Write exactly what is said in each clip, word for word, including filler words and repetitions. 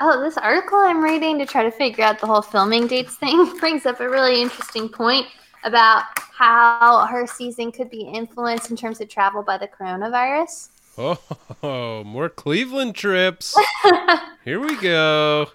Oh, this article I'm reading to try to figure out the whole filming dates thing brings up a really interesting point about how her season could be influenced in terms of travel by the coronavirus. Oh, more Cleveland trips. Here we go.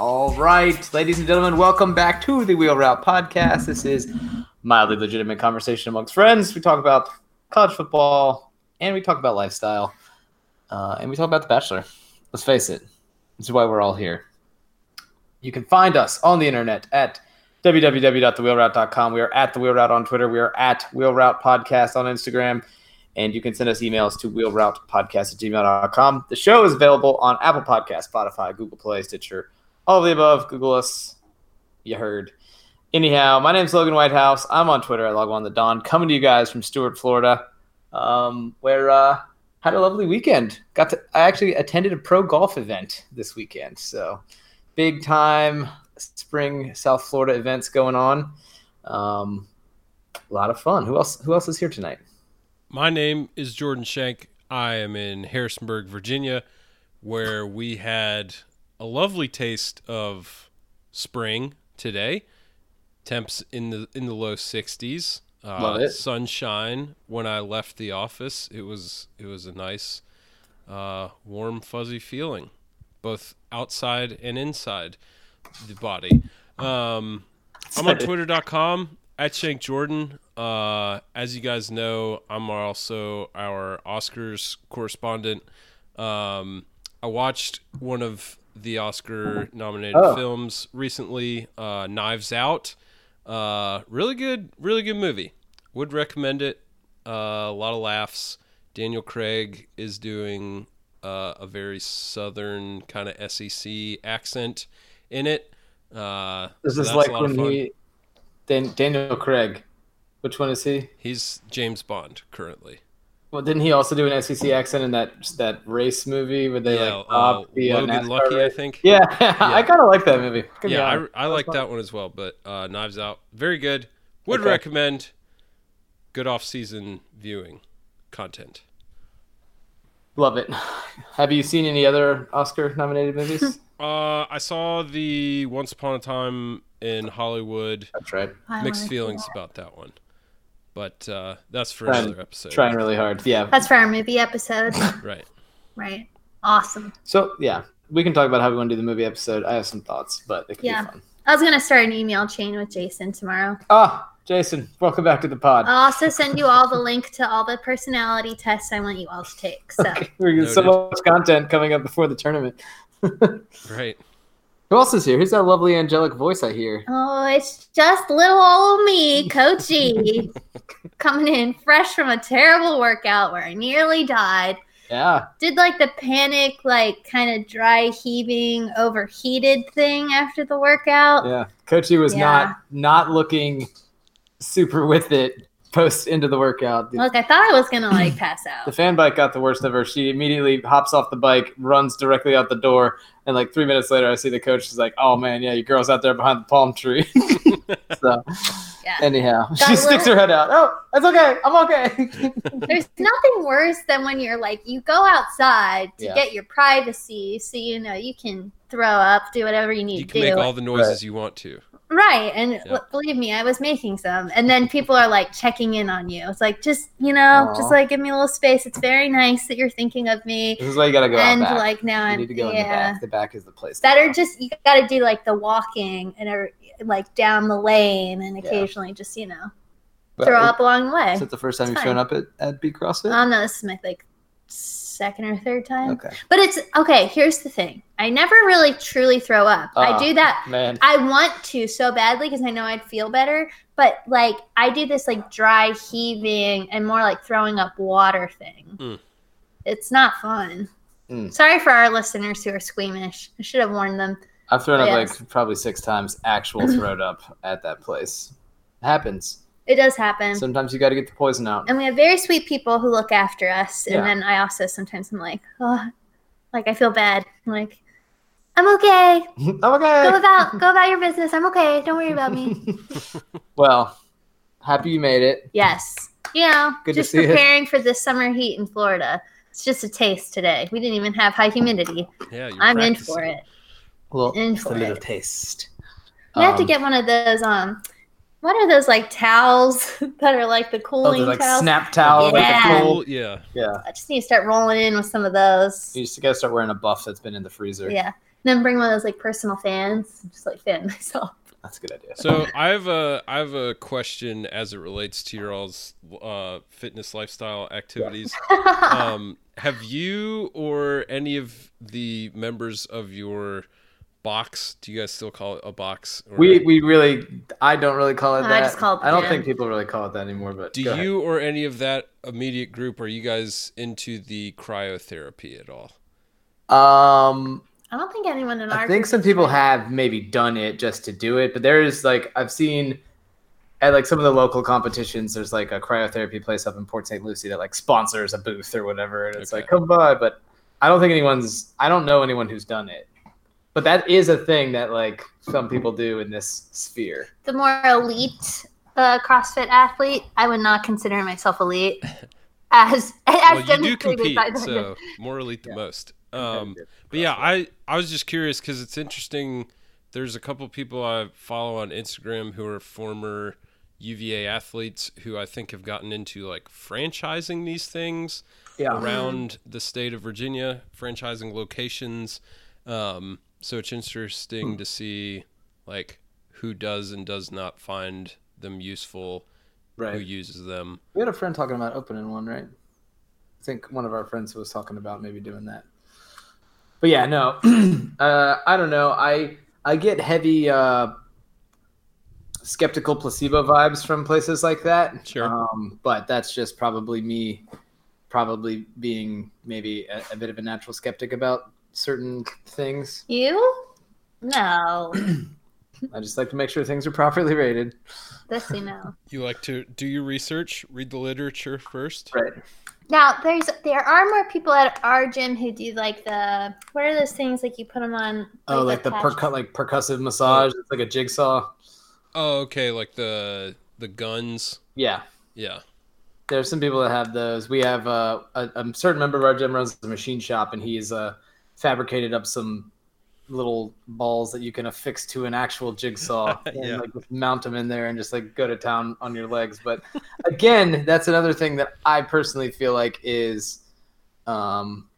All right, ladies and gentlemen, welcome back to the Wheel Route Podcast. This is mildly legitimate conversation amongst friends. We talk about college football, and we talk about lifestyle, uh, and we talk about The Bachelor. Let's face it, this is why we're all here. You can find us on the internet at w w w dot the wheel route dot com. We are at The Wheel Route on Twitter. We are at Wheel Route Podcast on Instagram. And you can send us emails to wheel route podcast at gmail dot com. The show is available on Apple Podcasts, Spotify, Google Play, Stitcher, all of the above. Google us. You heard. Anyhow, my name's Logan Whitehouse. I'm on Twitter at LogOnTheDon, coming to you guys from Stewart, Florida, um, where I uh, had a lovely weekend. Got to, I actually attended a pro golf event this weekend. So big time spring South Florida events going on. Um, a lot of fun. Who else? Who else is here tonight? My name is Jordan Shank. I am in Harrisonburg, Virginia, where we had a lovely taste of spring today. Temps in the in the low sixties. Uh, Love it. Sunshine when I left the office. It was it was a nice, uh, warm, fuzzy feeling, both outside and inside the body. Um, I'm on twitter dot com at Shank Jordan. Uh, as you guys know, I'm also our Oscars correspondent. Um, I watched one of the Oscar-nominated oh. films recently, uh, Knives Out. Uh, really good, really good movie. Would recommend it. Uh, a lot of laughs. Daniel Craig is doing uh, a very southern kind of S E C accent in it. Uh, this so is like when he Dan- Daniel Craig. Which one is he? He's James Bond currently. Well, didn't he also do an S E C accent in that that race movie where they yeah, like uh, the Logan NASCAR Lucky, race? I think. Yeah, yeah. I kind of like that movie. Good yeah, I, I like that one as well. But uh, Knives Out, very good. Would okay. recommend. Good off-season viewing content. Love it. Have you seen any other Oscar-nominated movies? uh, I saw the Once Upon a Time in Hollywood. That's right. Mixed feelings that. about that one. But uh, that's for trying, another episode. Trying really hard. Yeah. That's for our movie episode. Right. Right. Awesome. So, yeah, we can talk about how we want to do the movie episode. I have some thoughts, but it could yeah. be fun. I was going to start an email chain with Jason tomorrow. Ah, Jason, welcome back to the pod. I'll also send you all the link to all the personality tests I want you all to take. So okay. We're getting so much content coming up before the tournament. Right. Who else is here? Who's that lovely angelic voice I hear? Oh, it's just little old me, Coachy, coming in fresh from a terrible workout where I nearly died. Yeah. Did like the panic, like kind of dry heaving, overheated thing after the workout. Yeah. Coachy was yeah. not not looking super with it post into the workout. Look, I thought I was going to like pass out. The fan bike got the worst of her. She immediately hops off the bike, runs directly out the door. And like three minutes later, I see the coach is like, oh, man, yeah, your girl's out there behind the palm tree. so yeah. anyhow, that she works. sticks her head out. Oh, that's okay. I'm okay. There's nothing worse than when you're like, you go outside to yeah. get your privacy. So, you know, you can throw up, do whatever you need you to do. You can make all the noises right. you want to. Right. And yeah. l- believe me, I was making some. And then people are like checking in on you. It's like, just, you know, Aww. just like give me a little space. It's very nice that you're thinking of me. This is why you got to go and out back. like now you I'm need to go yeah. in the back. The back is the place. Better just, you got to do like the walking and like down the lane and occasionally yeah. just, you know, but throw it, up along the way. Is it the first time it's you've fine. shown up at, at B-CrossFit? Oh, no, this is my like second or third time. Okay. But it's okay. Here's the thing. I never really truly throw up. Oh, I do that. Man. I want to so badly because I know I'd feel better. But like I do this like dry heaving and more like throwing up water thing. Mm. It's not fun. Mm. Sorry for our listeners who are squeamish. I should have warned them. I've thrown but up yes. like probably six times actual throat up at that place. It happens. It does happen. Sometimes you got to get the poison out. And we have very sweet people who look after us. And yeah. then I also sometimes I'm like, oh, like I feel bad. I'm like, I'm okay. I'm okay. Go about, go about your business. I'm okay. Don't worry about me. Well, happy you made it. Yes. You know, Good just to see preparing it. for this summer heat in Florida. It's just a taste today. We didn't even have high humidity. Yeah, you're I'm practicing. in for it. Well, in for just a little it. taste. We um, have to get one of those. Um, what are those like towels that are like the cooling oh, like towels? Snap towels. Yeah. Like the cool, yeah. Yeah. I just need to start rolling in with some of those. You just gotta start wearing a buff that's been in the freezer. Yeah. And then bring one of those like personal fans, just like fan myself. That's a good idea. So I have a I have a question as it relates to your all's uh, fitness lifestyle activities. Yeah. um, have you or any of the members of your box, do you guys still call it a box? Or we we really I don't really call it that. I, just call it I don't think people really call it that anymore. But do you ahead. or any of that immediate group, are you guys into the cryotherapy at all? Um. I don't think anyone in our I think some people have maybe done it just to do it, but there is like I've seen at like some of the local competitions there's like a cryotherapy place up in Port Saint Lucie that like sponsors a booth or whatever and it's okay. like come by, but I don't think anyone's I don't know anyone who's done it. But that is a thing that like some people do in this sphere. The more elite uh, CrossFit athlete, I would not consider myself elite. As as well, you do compete, so more elite than yeah. most. Um, but yeah, I, I was just curious because it's interesting. There's a couple people I follow on Instagram who are former U V A athletes who I think have gotten into like franchising these things yeah. around the state of Virginia, franchising locations. Um, so it's interesting hmm. to see like who does and does not find them useful, right. who uses them. We had a friend talking about opening one, right? I think one of our friends was talking about maybe doing that. But yeah, no, uh, I don't know. I I get heavy uh, skeptical placebo vibes from places like that. Sure. Um, but that's just probably me probably being maybe a, a bit of a natural skeptic about certain things. You? No. I just like to make sure things are properly rated. This you know. You like to do your research, read the literature first. Right. Now, there's there are more people at our gym who do like the what are those things like you put them on? Like oh, like the, the percu- like percussive massage. It's like a jigsaw. Oh, okay, like the the guns. Yeah, yeah. There's some people that have those. We have uh, a, a certain member of our gym runs a machine shop, and he's uh, fabricated up some little balls that you can affix to an actual jigsaw and yeah. like mount them in there and just like go to town on your legs. But again, that's another thing that I personally feel like is, um,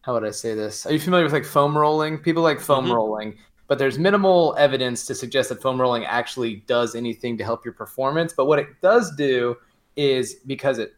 how would I say this? Are you familiar with like foam rolling? People like foam mm-hmm. rolling, but there's minimal evidence to suggest that foam rolling actually does anything to help your performance. But what it does do is because it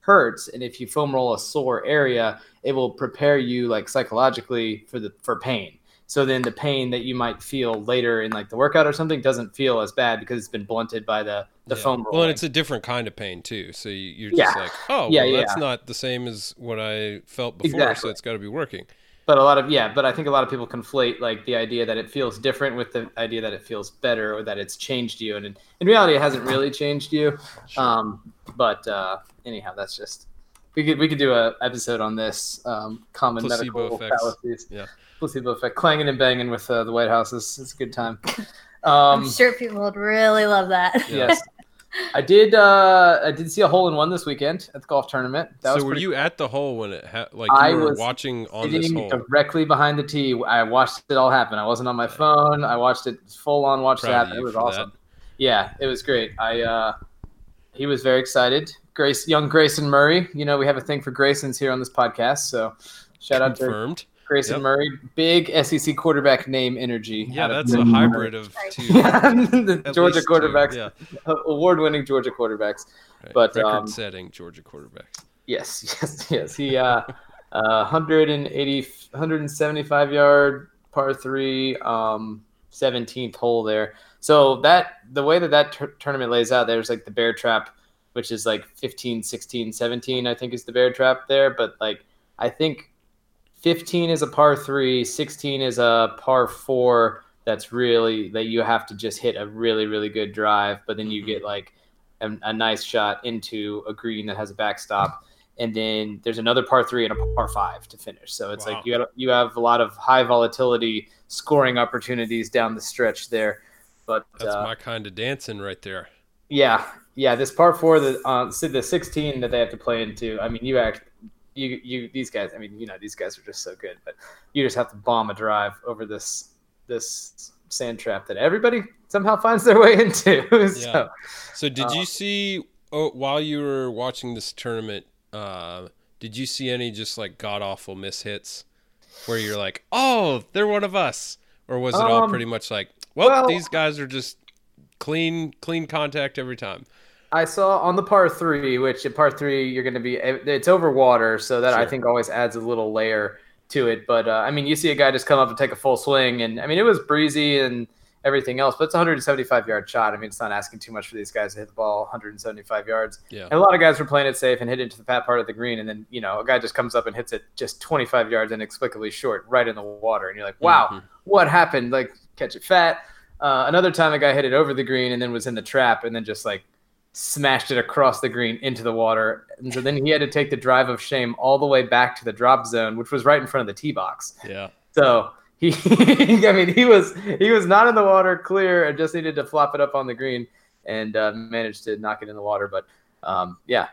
hurts, and if you foam roll a sore area, it will prepare you like psychologically for the for pain. So then the pain that you might feel later in like the workout or something doesn't feel as bad because it's been blunted by the the yeah. foam roll. Well, and it's a different kind of pain too. So you, you're yeah. just like, oh, yeah, well, yeah. that's not the same as what I felt before, exactly. so it's got to be working. But a lot of yeah, but I think a lot of people conflate like the idea that it feels different with the idea that it feels better or that it's changed you, and in, in reality, it hasn't really changed you. Sure. Um, but uh, anyhow, that's just we could we could do an episode on this um, common placebo medical effects. fallacies, yeah, placebo effect, clanging and banging with uh, the White House. It's, it's a good time. Um, I'm sure people would really love that. Yes. I did. Uh, I did see a hole in one this weekend at the golf tournament. That so was were you cool. at the hole when it ha- like you I were was watching on this hole? Directly behind the tee. I watched it all happen. I wasn't on my phone. I watched it full on. Watched Proud it happen. It was awesome. That. Yeah, it was great. I uh, he was very excited. Grace, young Grayson Murray. You know we have a thing for Graysons here on this podcast. So shout Confirmed. out to Grayson yep. Murray, big S E C quarterback name energy. Yeah, that's a hybrid of two. the Georgia quarterbacks, two, yeah. award-winning Georgia quarterbacks. Right. But record-setting um, Georgia quarterbacks. Yes, yes, yes. He uh, uh, one hundred eighty, one hundred seventy-five yard par three, um, seventeenth hole there. So that the way that that tur- tournament lays out, there's like the bear trap, which is like fifteen, sixteen, seventeen, I think is the bear trap there. But like I think fifteen is a par three, sixteen is a par four that's really that you have to just hit a really, really good drive, but then you get like a, a nice shot into a green that has a backstop. And then there's another par three and a par five to finish. So it's wow. like you have, you have a lot of high volatility scoring opportunities down the stretch there. But that's uh, my kind of dancing right there. Yeah, yeah. This par four, the uh, the sixteen that they have to play into. I mean, you actually, you you these guys. I mean, you know, these guys are just so good. But you just have to bomb a drive over this this sand trap that everybody somehow finds their way into. so, yeah. so did you uh, see oh, while you were watching this tournament? Uh, did you see any just like god awful mishits where you're like, oh, they're one of us, or was it um, all pretty much like, well, well, these guys are just clean, clean contact every time? I saw on the par three, which at par three you're going to be, it's over water, so that sure. I think always adds a little layer to it. But uh, I mean, you see a guy just come up and take a full swing, and I mean it was breezy and everything else, but it's a one hundred seventy-five yard shot. I mean, it's not asking too much for these guys to hit the ball one hundred seventy-five yards. Yeah. And a lot of guys were playing it safe and hit into the fat part of the green, and then, you know, a guy just comes up and hits it just twenty-five yards inexplicably short right in the water, and you're like, wow, mm-hmm. what happened? Like, catch it fat. Uh, another time a guy hit it over the green and then was in the trap and then just, like, smashed it across the green into the water. And so then he had to take the drive of shame all the way back to the drop zone, which was right in front of the tee box. Yeah. So... He, I mean, he was he was not in the water clear and just needed to flop it up on the green, and uh, managed to knock it in the water. But um, yeah,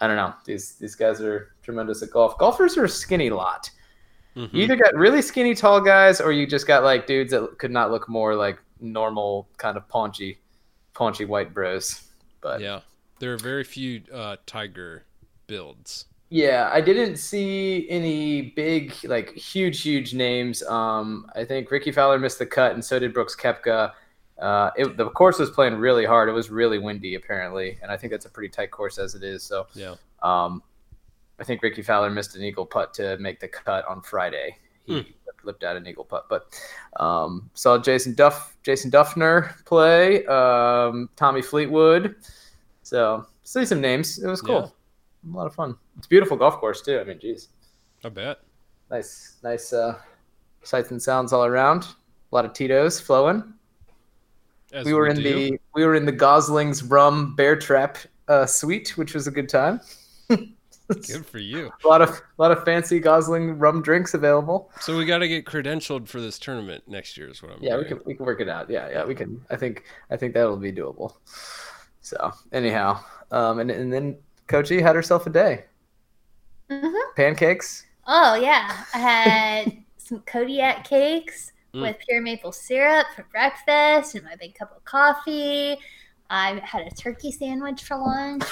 I don't know. These these guys are tremendous at golf. Golfers are a skinny lot. Mm-hmm. You either got really skinny, tall guys, or you just got like dudes that could not look more like normal kind of paunchy, paunchy white bros. But yeah, there are very few uh, tiger builds. Yeah, I didn't see any big, like, huge, huge names. Um, I think Ricky Fowler missed the cut, and so did Brooks Koepka. Uh, it, the course was playing really hard. It was really windy, apparently, and I think that's a pretty tight course as it is. So yeah. um, I think Ricky Fowler missed an eagle putt to make the cut on Friday. He mm. lipped out an eagle putt. But um, saw Jason Duff, Jason Duffner play, um, Tommy Fleetwood. So see some names. It was cool. Yeah. A lot of fun. It's a beautiful golf course too. I mean, geez. I bet. Nice, nice uh, sights and sounds all around. A lot of Tito's flowing. As we were we in do. the we were in the Gosling's Rum Bear Trap uh, suite, which was a good time. Good for you. A lot of a lot of fancy Gosling rum drinks available. So we got to get credentialed for this tournament next year. Is what I'm. Yeah, hearing. we can we can work it out. Yeah, yeah, we can. I think I think that'll be doable. So anyhow, um, and and then. Coachy had herself a day. Mm-hmm. Pancakes. Oh, yeah. I had some Kodiak cakes mm. with pure maple syrup for breakfast and my big cup of coffee. I had a turkey sandwich for lunch.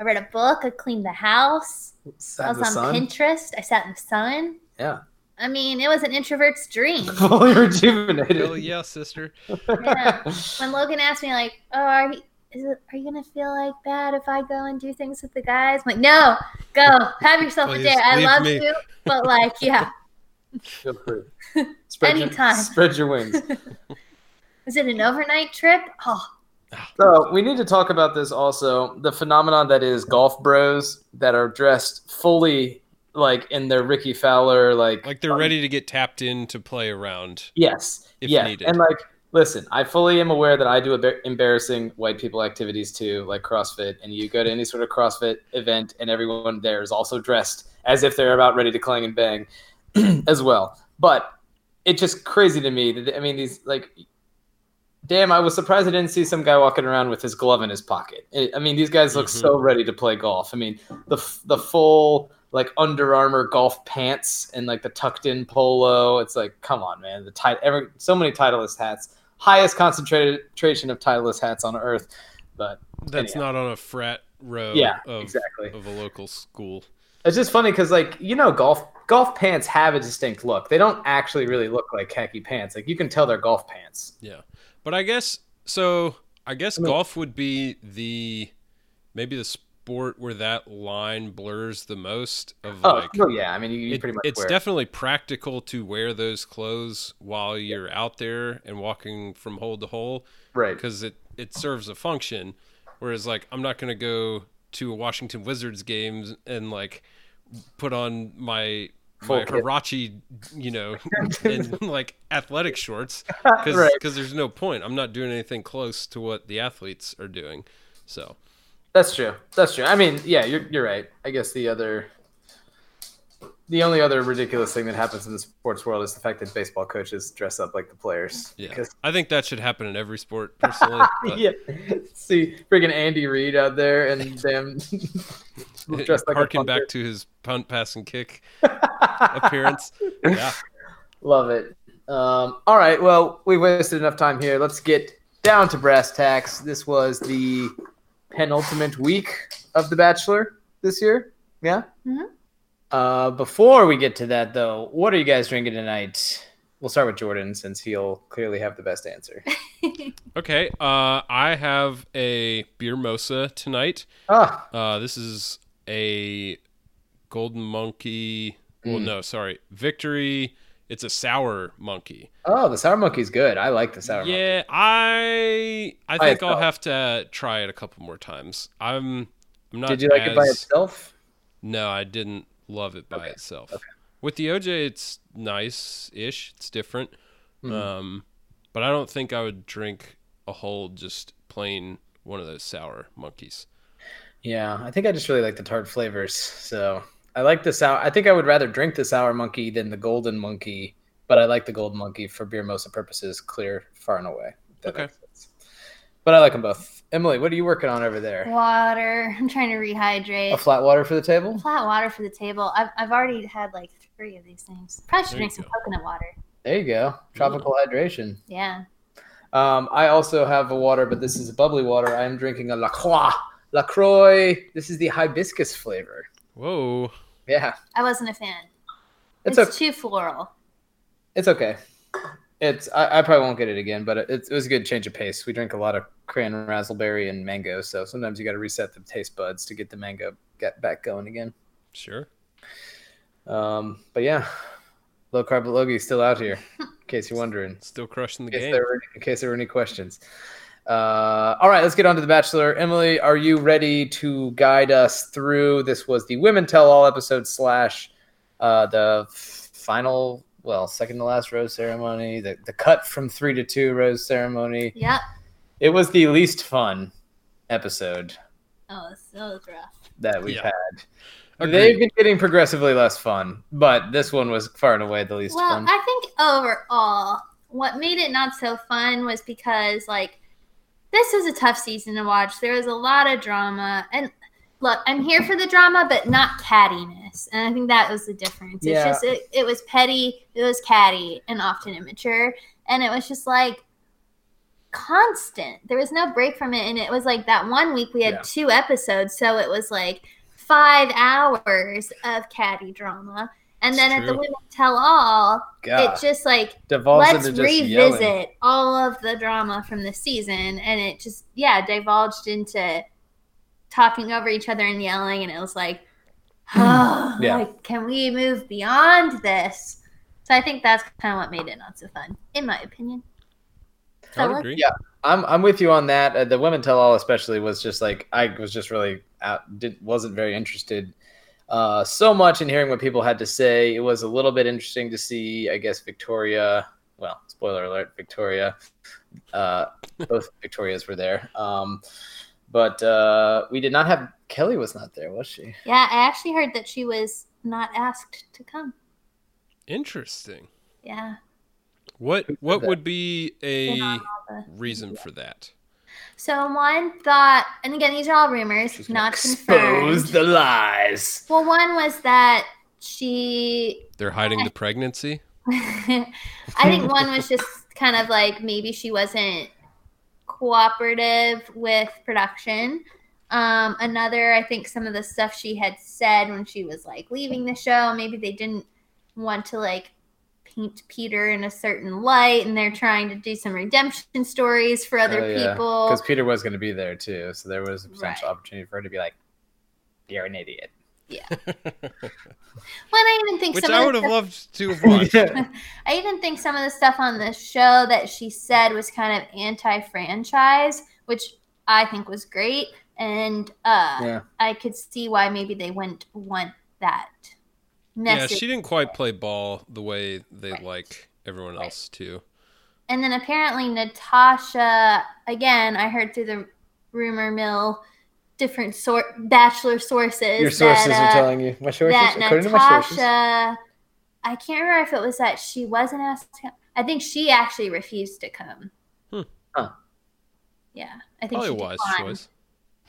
I read a book. I cleaned the house. Sat I was on sun. Pinterest. I sat in the sun. Yeah. I mean, it was an introvert's dream. Fully rejuvenated. Oh, yeah, sister. Yeah. When Logan asked me, like, oh, are you... Is it, are you going to feel like bad if I go and do things with the guys? I'm like, no, go. Have yourself Please, a day. I love me. you, but like, yeah. Feel free. Spread Anytime. Your, spread your wings. Is it an overnight trip? Oh. So we need to talk about this also, the phenomenon that is golf bros that are dressed fully like in their Ricky Fowler. Like, like they're um, ready to get tapped in to play around. Yes. If yeah. needed. And like. Listen, I fully am aware that I do embarrassing white people activities too, like CrossFit, and you go to any sort of CrossFit event and everyone there is also dressed as if they're about ready to clang and bang as well. But it's just crazy to me that, I mean, these like, damn, I was surprised I didn't see some guy walking around with his glove in his pocket. I mean, these guys look mm-hmm. so ready to play golf. I mean, the the full... like Under Armour golf pants and like the tucked in polo. It's like, come on, man. The tight, every so many Titleist hats, highest concentration of Titleist hats on earth. But that's anyhow. Not on a frat row. Yeah, of, exactly. Of a local school. It's just funny because, like, you know, golf golf pants have a distinct look. They don't actually really look like khaki pants. Like you can tell they're golf pants. Yeah, but I guess so. I guess I mean, golf would be the maybe the. Sp- where that line blurs the most of oh, like oh yeah I mean you, you it, pretty much it's wear. Definitely practical to wear those clothes while you're yeah. out there and walking from hole to hole, right? Because it it serves a function, whereas like I'm not going to go to a Washington Wizards game and like put on my my Huarache, you know, and like athletic shorts because right. there's no point. I'm not doing anything close to what the athletes are doing. So That's true. That's true. I mean, yeah, you're you're right. I guess the other, the only other ridiculous thing that happens in the sports world is the fact that baseball coaches dress up like the players. Yeah, because... I think that should happen in every sport, personally. But... yeah, see freaking Andy Reid out there and them dressed like harking back to his punt, pass, and kick appearance. Yeah, love it. Um, all right, well, we wasted enough time here. Let's get down to brass tacks. This was the penultimate week of The Bachelor this year. Yeah. Mm-hmm. Uh, before we get to that, though, what are you guys drinking tonight? We'll start with Jordan, since he'll clearly have the best answer. Okay. Uh, I have a beer mosa tonight. Ah. Uh, this is a Golden Monkey. Mm. Well, no, sorry. Victory. It's a sour monkey. Oh, the sour monkey's good. I like the sour yeah, monkey. Yeah, I I think I'll have to try it a couple more times. I'm, I'm not. Did you like as... it by itself? No, I didn't love it by okay. itself. Okay. With the O J, it's nice-ish. It's different. Mm-hmm. Um, but I don't think I would drink a whole just plain one of those sour monkeys. Yeah, I think I just really like the tart flavors, so... I like the sour. I think I would rather drink the sour monkey than the golden monkey, but I like the golden monkey for beer mosa purposes, clear, far and away. Okay. But I like them both. Emily, what are you working on over there? Water. I'm trying to rehydrate. A flat water for the table? Flat water for the table. I've I've already had like three of these things. Probably should there drink some go. coconut water. There you go. Tropical mm. hydration. Yeah. Um, I also have a water, but this is a bubbly water. I am drinking a La Croix. La Croix. This is the hibiscus flavor. Whoa. Yeah. I wasn't a fan. It's, it's okay. Too floral. It's okay. It's I, I probably won't get it again, but it, it, it was a good change of pace. We drink a lot of cran razzleberry and mango, so sometimes you got to reset the taste buds to get the mango get back going again. Sure. Um, but yeah, low carb Logie's still out here, in case you're wondering. Still crushing the in game. There were, in case there were any questions. Uh, all right, let's get on to The Bachelor. Emily, are you ready to guide us through? This was the Women Tell All episode slash uh, the final, well, second to last rose ceremony, the, the cut from three to two rose ceremony. Yep. It was the least fun episode. Oh, so rough. That we've yeah. had. Okay. They've been getting progressively less fun, but this one was far and away the least well, fun. Well, I think overall, what made it not so fun was because, like, this is a tough season to watch. There was a lot of drama. And look, I'm here for the drama, but not cattiness. And I think that was the difference. Yeah. It's just, it, it was petty, it was catty, and often immature. And it was just like constant. There was no break from it. And it was like that one week we had yeah. two episodes. So it was like five hours of catty drama. And then at the Women Tell All, God. it just like, devolves let's just revisit yelling. all of the drama from the season. And it just, yeah, divulged into talking over each other and yelling. And it was like, oh, yeah. like, can we move beyond this? So I think that's kind of what made it not so fun, in my opinion. I would agree. Yeah, I'm I'm with you on that. Uh, the Women Tell All especially was just like, I was just really, out, did, wasn't very interested Uh, so much in hearing what people had to say. It was a little bit interesting to see, I guess, Victoria. Well, spoiler alert, Victoria. Uh, both Victorias were there. Um, but uh, we did not have, Kelly was not there, was she? Yeah, I actually heard that she was not asked to come. Interesting. Yeah. What What would be a reason for that? So one thought, and again, these are all rumors, She's not confirmed. Expose the lies. Well, one was that she... They're hiding I, the pregnancy? I think one was just kind of like maybe she wasn't cooperative with production. Um, another, I think some of the stuff she had said when she was like leaving the show, maybe they didn't want to like... paint Peter in a certain light, and they're trying to do some redemption stories for other oh, yeah. people. Because Peter was going to be there too, so there was a potential right. opportunity for her to be like, "You're an idiot." Yeah. Well, I even think Which some I would have stuff... loved to have watched. yeah. I even think some of the stuff on the show that she said was kind of anti-franchise, which I think was great, and uh, yeah. I could see why maybe they wouldn't want that. Message. Yeah, she didn't quite play ball the way they right. like everyone right. else too. And then apparently Natasha, again, I heard through the rumor mill, different sor- Bachelor sources. Your sources that, uh, are telling you. My sources? That Natasha, my sources. I can't remember if it was that she wasn't asked to come. I think she actually refused to come. Hmm. Huh. Yeah. I think Probably she declined, wise choice.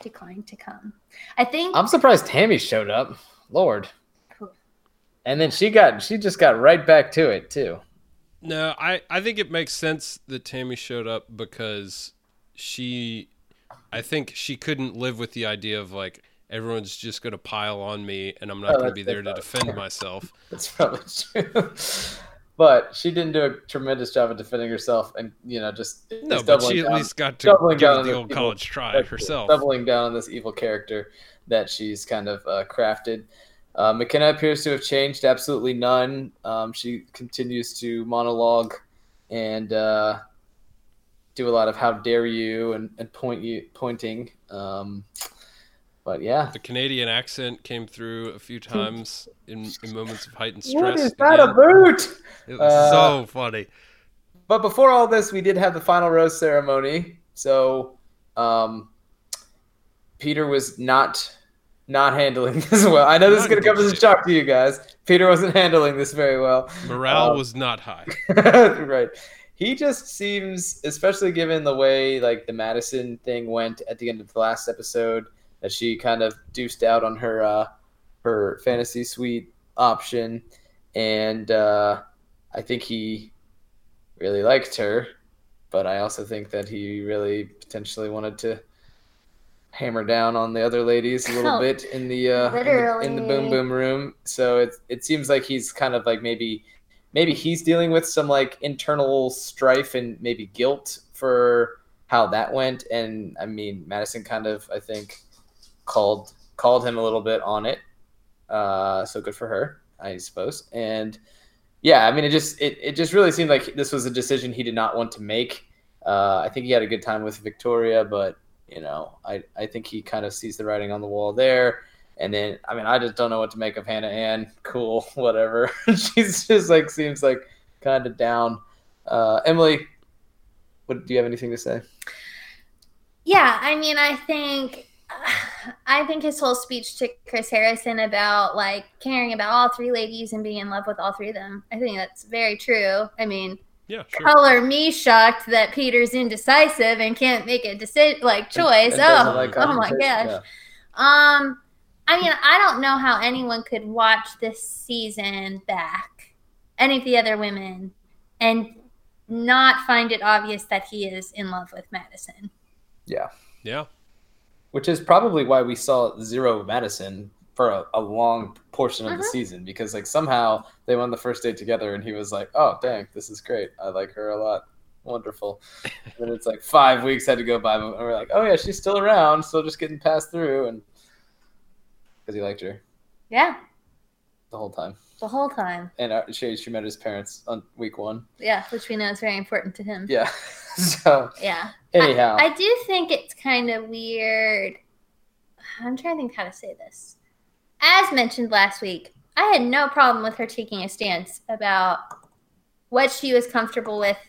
declined to come. I think. I'm surprised Tammy showed up. Lord. Cool. And then she got, she just got right back to it too. No, I, I think it makes sense that Tammy showed up because she, I think she couldn't live with the idea of like, everyone's just going to pile on me and I'm not oh, going to be there to defend true. myself. That's probably true. But she didn't do a tremendous job of defending herself and, you know, just... No, but she down, at least got to doubling down on the old college try herself. Doubling down on this evil character that she's kind of uh, crafted. Uh, McKenna appears to have changed absolutely none. Um, she continues to monologue and uh, do a lot of how dare you and, and point you pointing. Um, but yeah. The Canadian accent came through a few times in, in moments of heightened stress. What is that about? It was uh, so funny. But before all this, we did have the final rose ceremony. So um, Peter was not... Not handling this well. I know this is going to come as a shock to you guys. Peter wasn't handling this very well. Morale um, was not high. Right. He just seems, especially given the way like the Madison thing went at the end of the last episode, that she kind of deuced out on her uh, her fantasy suite option, and uh, I think he really liked her, but I also think that he really potentially wanted to hammer down on the other ladies a little oh, bit in the, uh, in the in the boom boom room. So it it seems like he's kind of like maybe maybe he's dealing with some like internal strife and maybe guilt for how that went. And I mean, Madison kind of I think called called him a little bit on it. Uh, so good for her, I suppose. And yeah, I mean, it just it it just really seemed like this was a decision he did not want to make. Uh, I think he had a good time with Victoria, but. You know, I, I think he kind of sees the writing on the wall there. And then, I mean, I just don't know what to make of Hannah Ann. Cool, whatever. She's just like, seems like kind of down. Uh, Emily, what do you have anything to say? Yeah, I mean, I think, I think his whole speech to Chris Harrison about like caring about all three ladies and being in love with all three of them. I think that's very true. I mean, yeah, sure. Color me shocked that Peter's indecisive and can't make a decision like choice. And, and oh, like oh my gosh. Yeah. Um, I mean, I don't know how anyone could watch this season back, any of the other women, and not find it obvious that he is in love with Madison. Yeah. Yeah. Which is probably why we saw zero Madison for a, a long portion of uh-huh. the season, because like somehow they won the first date together and he was like, oh dang, this is great, I like her a lot, wonderful. And then it's like five weeks had to go by and we're like, oh yeah, she's still around, still just getting passed through, and because he liked her yeah the whole time the whole time and our, she, she met his parents on week one, yeah which we know is very important to him. Yeah so yeah anyhow I, I do think it's kind of weird. I'm trying to think how to say this. As mentioned last week, I had no problem with her taking a stance about what she was comfortable with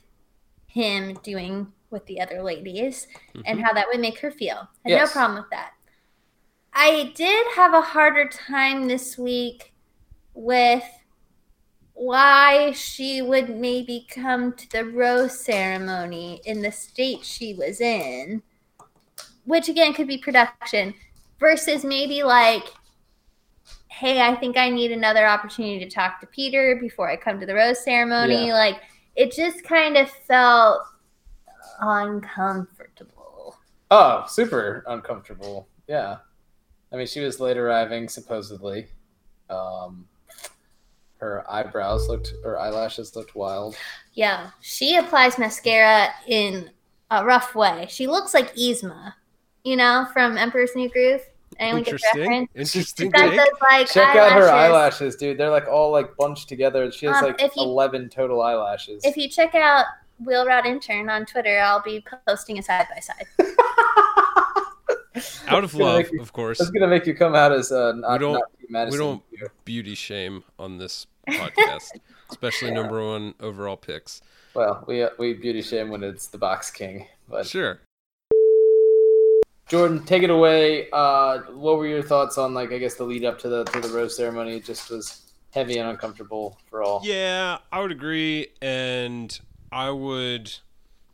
him doing with the other ladies mm-hmm. and how that would make her feel. I had yes. no problem with that. I did have a harder time this week with why she would maybe come to the rose ceremony in the state she was in, which again could be production, versus maybe like, hey, I think I need another opportunity to talk to Peter before I come to the rose ceremony. Yeah. Like, it just kind of felt uncomfortable. Oh, super uncomfortable. Yeah. I mean, she was late arriving, supposedly. Um, her eyebrows looked, her eyelashes looked wild. Yeah. She applies mascara in a rough way. She looks like Yzma, you know, from Emperor's New Groove. Anyone get the reference? Interesting. Those, like, Check eyelashes. out her eyelashes, dude. They're like all like bunched together. She has um, like you, eleven total eyelashes. If you check out Wheel Route Intern on Twitter, I'll be posting a side by side. Out of love, you, of course. It's gonna make you come out as uh, not, we don't, not Madison. We don't beauty shame on this podcast, especially yeah. number one overall picks. Well, we uh, we beauty shame when it's the Box King, but sure. Jordan, take it away. Uh, what were your thoughts on, like, I guess the lead up to the to the rose ceremony? It just was heavy and uncomfortable for all. Yeah, I would agree, and I would,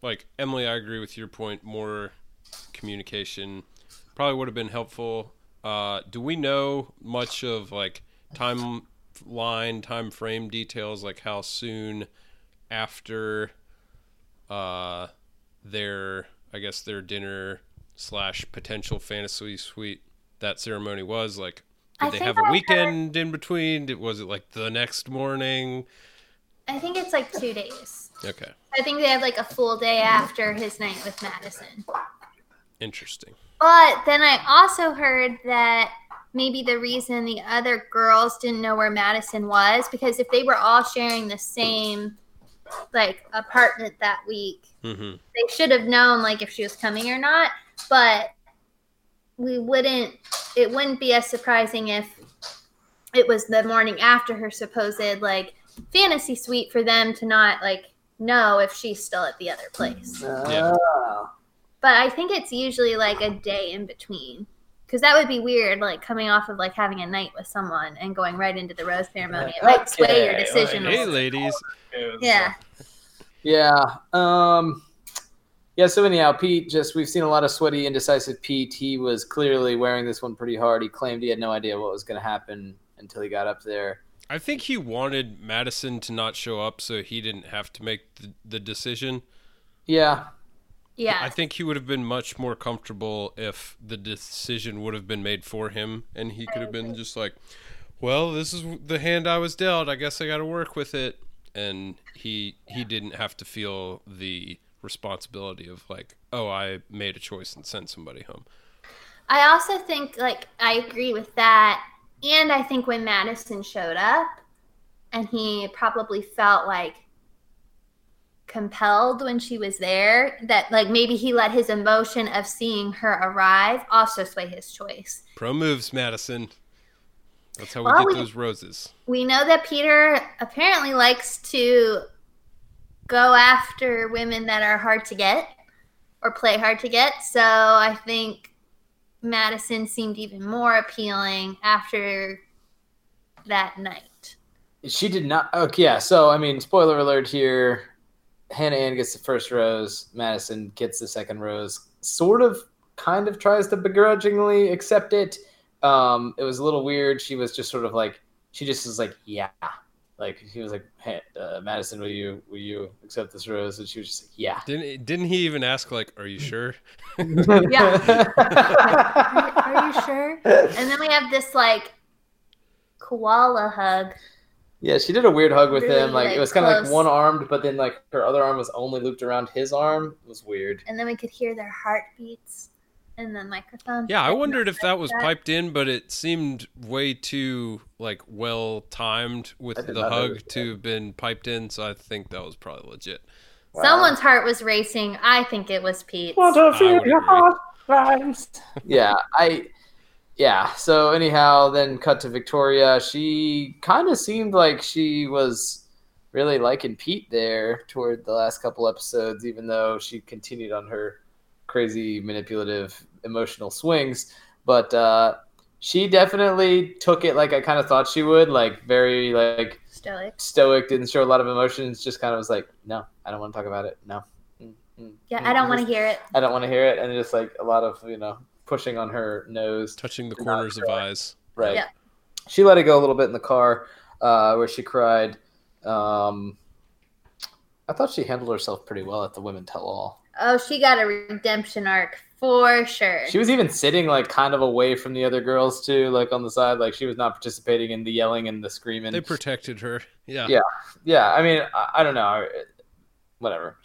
like, Emily, I agree with your point. More communication probably would have been helpful. Uh, do we know much of, like, timeline, time frame details, like how soon after uh, their, I guess, their dinner slash potential fantasy suite that ceremony was? Like, did they have a weekend in between? Did, was it like the next morning? I think it's like two days. Okay. I think they had like a full day after his night with Madison. Interesting. But then I also heard that maybe the reason the other girls didn't know where Madison was, because if they were all sharing the same like apartment that week, mm-hmm. they should have known like if she was coming or not. But we wouldn't, it wouldn't be as surprising if it was the morning after her supposed like fantasy suite for them to not like know if she's still at the other place. Yeah. But I think it's usually like a day in between, because that would be weird, like coming off of like having a night with someone and going right into the rose ceremony. It might okay. sway your decision. Hey, ladies. Yeah. Yeah. Um, Yeah, so anyhow, Pete, just we've seen a lot of sweaty, indecisive Pete. He was clearly wearing this one pretty hard. He claimed he had no idea what was going to happen until he got up there. I think he wanted Madison to not show up so he didn't have to make the, the decision. Yeah. Yeah. I think he would have been much more comfortable if the decision would have been made for him, and he could have been just like, well, this is the hand I was dealt. I guess I got to work with it. And he he didn't have to feel the responsibility of like, oh, I made a choice and sent somebody home. I also think, like, I agree with that. And I think when Madison showed up and he probably felt like compelled when she was there, that like maybe he let his emotion of seeing her arrive also sway his choice. Pro moves, Madison. That's how we well, get we, those roses. We know that Peter apparently likes to go after women that are hard to get or play hard to get. So I think Madison seemed even more appealing after that night. She did not. Okay, yeah. So, I mean, spoiler alert here. Hannah Ann gets the first rose. Madison gets the second rose. Sort of, kind of tries to begrudgingly accept it. Um, it was a little weird. She was just sort of like, she just was like, yeah. Like, he was like, hey, uh, Madison, will you will you accept this rose? And she was just like, yeah. Didn't didn't he even ask, like, are you sure? Yeah. are, are you sure? And then we have this, like, koala hug. Yeah, she did a weird hug with really, him. Like, like, it was kind of, like, one-armed, but then, like, her other arm was only looped around his arm. It was weird. And then we could hear their heartbeats in the microphone. Yeah, I wondered if that was piped in, but it seemed way too like well timed with the hug to have been piped in, so I think that was probably legit. Wow. Someone's heart was racing. I think it was Pete's. What a fear your heart rhymes. Yeah, I yeah. So anyhow, then cut to Victoria. She kind of seemed like she was really liking Pete there toward the last couple episodes, even though she continued on her crazy manipulative emotional swings, but uh she definitely took it like I kind of thought she would, like very like stoic stoic didn't show a lot of emotions, just kind of was like, no, I don't want to talk about it, no, mm-hmm. yeah I don't want to hear it I don't want to hear it and just like a lot of, you know, pushing on her nose, touching the corners of eyes, right? Yeah. She let it go a little bit in the car uh where she cried. um I thought she handled herself pretty well at the Women Tell All. Oh, she got a redemption arc for sure. She was even sitting like kind of away from the other girls too, like on the side. Like she was not participating in the yelling and the screaming. They protected her. Yeah. Yeah. Yeah. I mean, I, I don't know. Whatever.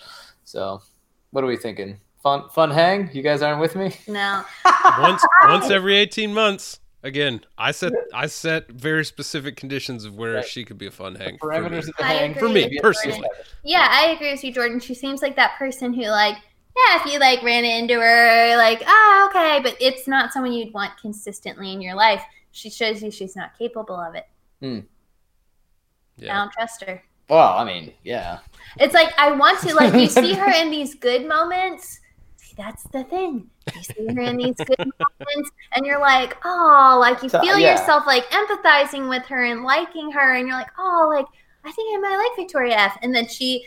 So what are we thinking? Fun fun hang? You guys aren't with me? No. once once every eighteen months. Again, I set I set very specific conditions of where right. she could be a fun hang. The parameters of the hang for me personally. Jordan. Yeah, I agree with you, Jordan. She seems like that person who, like, yeah, if you like ran into her, like, oh, okay, but it's not someone you'd want consistently in your life. She shows you she's not capable of it. Hmm. Yeah. I don't trust her. Well, I mean, yeah. It's like I want to, like, you see her in these good moments. that's the thing. You see her in these good moments and you're like, oh, like you so, feel yeah. yourself like empathizing with her and liking her. And you're like, oh, like I think I might like Victoria F. And then she,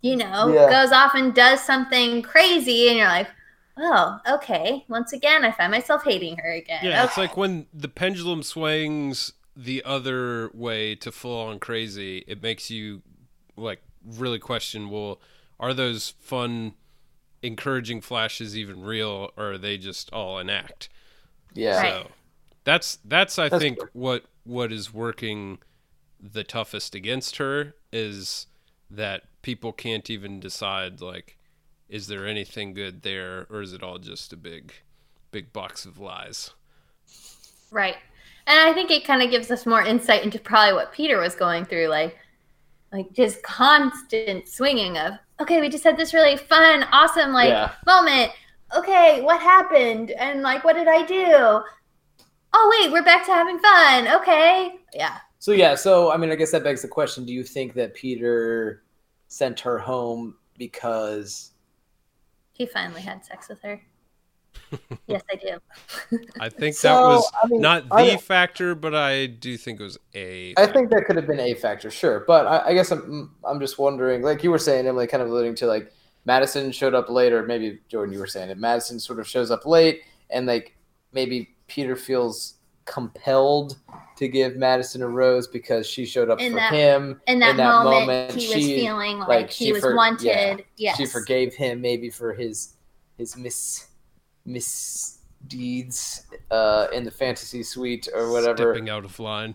you know, yeah. goes off and does something crazy. And you're like, oh, okay. Once again, I find myself hating her again. Yeah, okay. It's like when the pendulum swings the other way to full on crazy, it makes you like really question, well, are those fun, encouraging flashes even real, or are they just all an act? Yeah. So right. that's, that's, I that's think cool. what, what is working the toughest against her is that people can't even decide, like, is there anything good there, or is it all just a big, big box of lies? Right. And I think it kind of gives us more insight into probably what Peter was going through, like, like just constant swinging of, okay, we just had this really fun, awesome, like, yeah. moment. Okay, what happened? And, like, what did I do? Oh, wait, we're back to having fun. Okay. Yeah. So, yeah. So, I mean, I guess that begs the question. Do you think that Peter sent her home because he finally had sex with her? Yes, I do. I think so, that was I mean, not the factor, but I do think it was a factor. I think that could have been a factor, sure. But I, I guess I'm I'm just wondering, like you were saying, Emily, kind of alluding to, like, Madison showed up late, or maybe, Jordan, you were saying it. Madison sort of shows up late, and, like, maybe Peter feels compelled to give Madison a rose because she showed up in for that, him. In that, in that moment, moment, he she, was feeling like, like he was for, wanted. Yeah, yes. She forgave him maybe for his his mis... misdeeds uh, in the fantasy suite or whatever. Stepping out of line.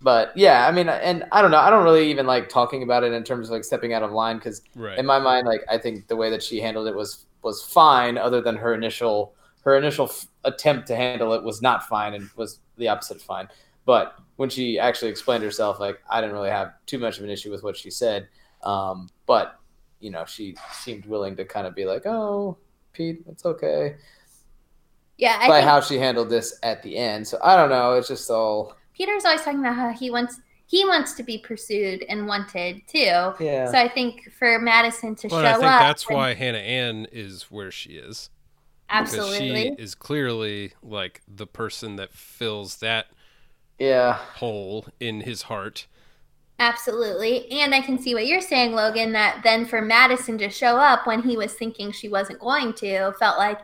But yeah, I mean, and I don't know. I don't really even like talking about it in terms of like stepping out of line because right. in my mind, like I think the way that she handled it was was fine. Other than her initial her initial f- attempt to handle it was not fine and was the opposite of fine. But when she actually explained herself, like I didn't really have too much of an issue with what she said. Um, but you know, she seemed willing to kind of be like, "Oh, Pete, it's okay." Yeah, I by how she handled this at the end. So I don't know. It's just all. Peter's always talking about how he wants he wants to be pursued and wanted too. Yeah. So I think for Madison to well, show up. I think up that's and... why Hannah Ann is where she is. Absolutely. Because she is clearly like the person that fills that yeah hole in his heart. Absolutely. And I can see what you're saying, Logan, that then for Madison to show up when he was thinking she wasn't going to felt like,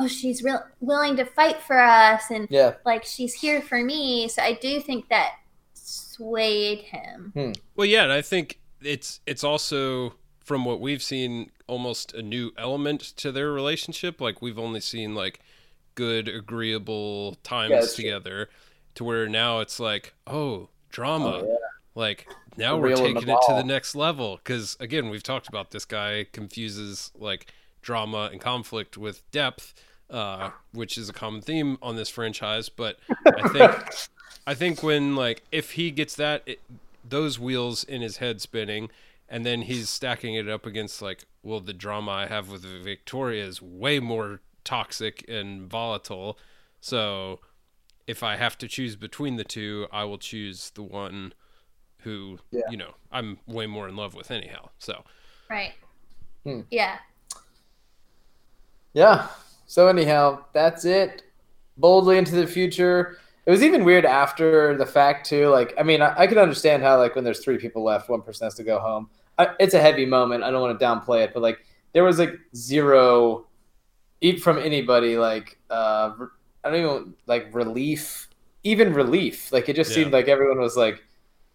oh, she's real willing to fight for us and yeah. like she's here for me. So I do think that swayed him. Hmm. Well, yeah, and I think it's it's also from what we've seen almost a new element to their relationship. Like we've only seen like good, agreeable times yeah, together true. To where now it's like, oh, drama. Oh, yeah. Like now we're taking it to the next level because again, we've talked about this guy confuses like drama and conflict with depth. Uh, which is a common theme on this franchise, but I think I think when like if he gets that it, those wheels in his head spinning, and then he's stacking it up against like, well, the drama I have with Victoria is way more toxic and volatile. So if I have to choose between the two, I will choose the one who yeah. you know I'm way more in love with anyhow. So right, hmm. yeah, yeah. So anyhow, that's it. Boldly into the future. It was even weird after the fact too. Like, I mean, I, I can understand how like when there's three people left, one person has to go home. I, it's a heavy moment. I don't want to downplay it, but like there was like zero, eat from anybody. Like, uh, I don't even like relief, even relief. Like it just yeah. seemed like everyone was like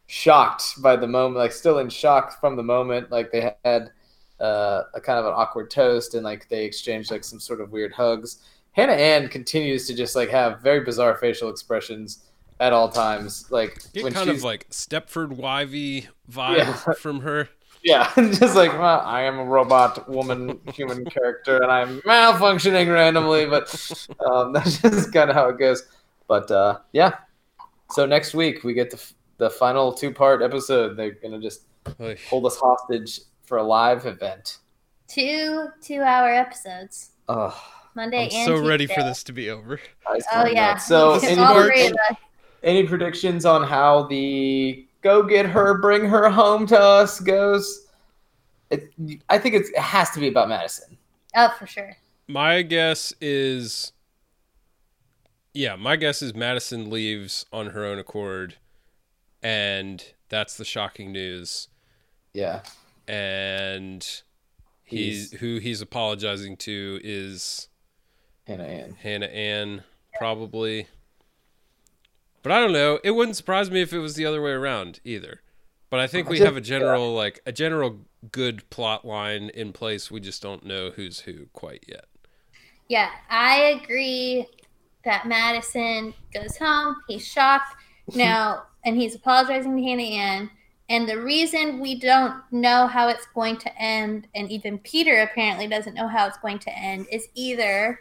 shocked by the moment, like still in shock from the moment. Like they had. Uh, a kind of an awkward toast, and like they exchanged like some sort of weird hugs. Hannah Ann continues to just like have very bizarre facial expressions at all times. Like get when kind she's... of like Stepford Wivey vibe yeah. from her. Yeah, just like well, I am a robot woman, human character, and I'm malfunctioning randomly. But um, that's just kind of how it goes. But uh, yeah, so next week we get the f- the final two part episode. They're gonna just Oy. hold us hostage. For a live event. Two two-hour episodes. Oh, Monday I'm and so Tuesday. Ready for this to be over. Oh, yeah. That. So any, any, any predictions on how the go get her, bring her home to us goes? It, I think it's, it has to be about Madison. Oh, for sure. My guess is, yeah, my guess is Madison leaves on her own accord, and that's the shocking news. Yeah. And he's, he's who he's apologizing to is Hannah Ann. Hannah Ann, probably. But I don't know. It wouldn't surprise me if it was the other way around either. But I think we have a general, like a general good plot line in place. We just don't know who's who quite yet. Yeah, I agree that Madison goes home. He's shocked now, and he's apologizing to Hannah Ann. And the reason we don't know how it's going to end, and even Peter apparently doesn't know how it's going to end, is either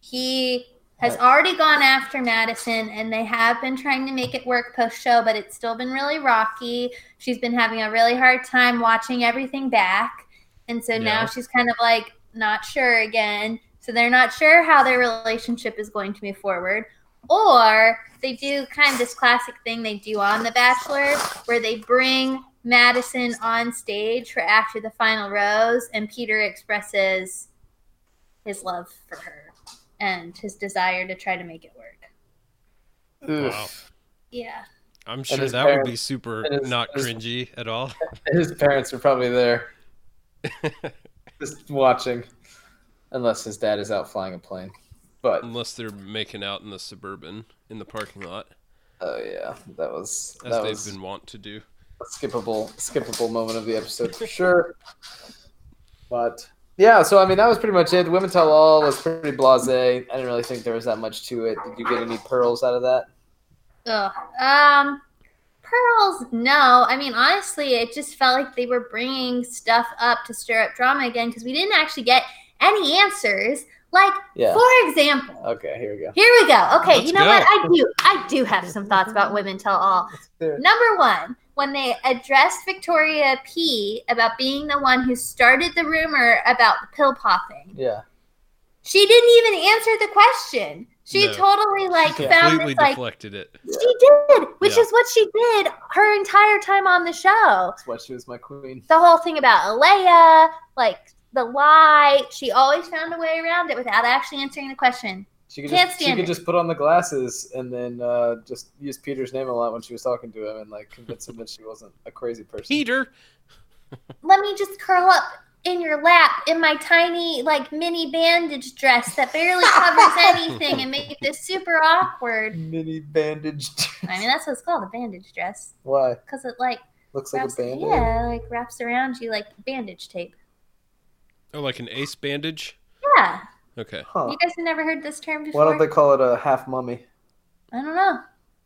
he has already gone after Madison, and they have been trying to make it work post-show, but it's still been really rocky. She's been having a really hard time watching everything back, and so yeah. now she's kind of like not sure again. So they're not sure how their relationship is going to move forward. Or they do kind of this classic thing they do on The Bachelor where they bring Madison on stage for after the final rose, and Peter expresses his love for her and his desire to try to make it work. Wow. Yeah. I'm sure that parents, would be super his, not his, cringy at all. His parents are probably there just watching, unless his dad is out flying a plane. But unless they're making out in the Suburban in the parking lot. Oh yeah, that was as that they've was been wont to do. A skippable, skippable moment of the episode for sure. But yeah, so I mean that was pretty much it. Women Tell All was pretty blasé. I didn't really think there was that much to it. Did you get any pearls out of that? Ugh. Um, pearls? No. I mean, honestly, it just felt like they were bringing stuff up to stir up drama again because we didn't actually get any answers. Like, yeah. for example. Okay, here we go. Here we go. Okay, Let's you know go. what? I do I do have some thoughts about Women Tell All. Number one, when they addressed Victoria P. about being the one who started the rumor about the pill popping. Yeah. She didn't even answer the question. She no. totally, like, she found completely this, deflected like, it. She did, which yeah. is what she did her entire time on the show. That's why she was my queen. The whole thing about Alea, like, the lie. She always found a way around it without actually answering the question. She could, Can't just, stand she could just put on the glasses and then uh, just use Peter's name a lot when she was talking to him and like convince him that she wasn't a crazy person. Peter! Let me just curl up in your lap in my tiny like mini bandage dress that barely covers anything and make this super awkward. Mini bandage dress. I mean, that's what it's called, a bandage dress. Why? Because it like... Looks wraps, like a bandage? Yeah, like wraps around you like bandage tape. Oh, like an ace bandage? Yeah. Okay. Huh. You guys have never heard this term before? Why don't they call it a half mummy? I don't know.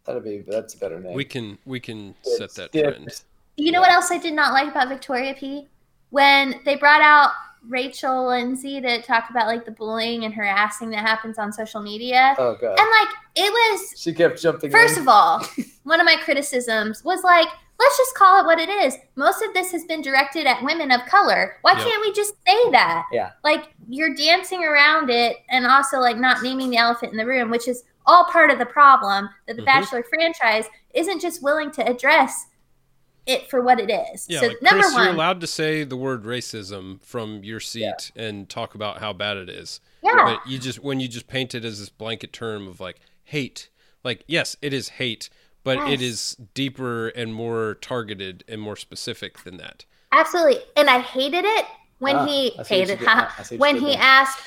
That'd be that's a better name. We can we can it's, set that yeah. trend. You know yeah. what else I did not like about Victoria P? When they brought out Rachel Lindsay to talk about like the bullying and harassing that happens on social media. Oh god. And like it was She kept jumping First in. of all, one of my criticisms was like, let's just call it what it is. Most of this has been directed at women of color. Why yep. can't we just say that? Yeah. Like, you're dancing around it and also, like, not naming the elephant in the room, which is all part of the problem that the mm-hmm. Bachelor franchise isn't just willing to address it for what it is. Yeah, so, like, number Chris, one. You're allowed to say the word racism from your seat yeah. and talk about how bad it is. Yeah. But you just, when you just paint it as this blanket term of, like, hate. Like, yes, it is hate. But yes. it is deeper and more targeted and more specific than that. Absolutely. And I hated it when ah, he hated when he did. asked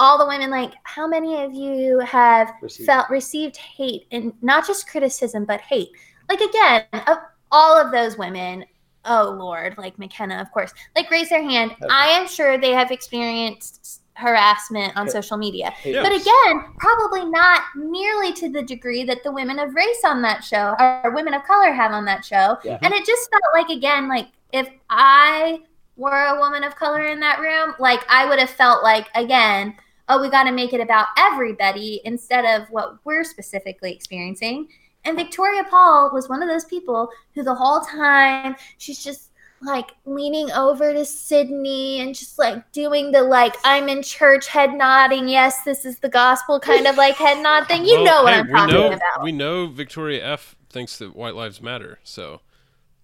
all the women, like, how many of you have received. felt received hate, and not just criticism, but hate? Like, again, of all of those women, oh, Lord, like McKenna, of course, like raise their hand. Okay. I am sure they have experienced harassment on social media. Yes. But again, probably not nearly to the degree that the women of race on that show or women of color have on that show. Yeah. And it just felt like, again, like if I were a woman of color in that room, like I would have felt like, again, oh, we got to make it about everybody instead of what we're specifically experiencing. And Victoria Paul was one of those people who the whole time she's just like leaning over to Sydney and just like doing the like I'm in church head nodding, yes, this is the gospel kind of like head nod thing. You well, know what hey, I'm talking know, about. We know Victoria F thinks that white lives matter, so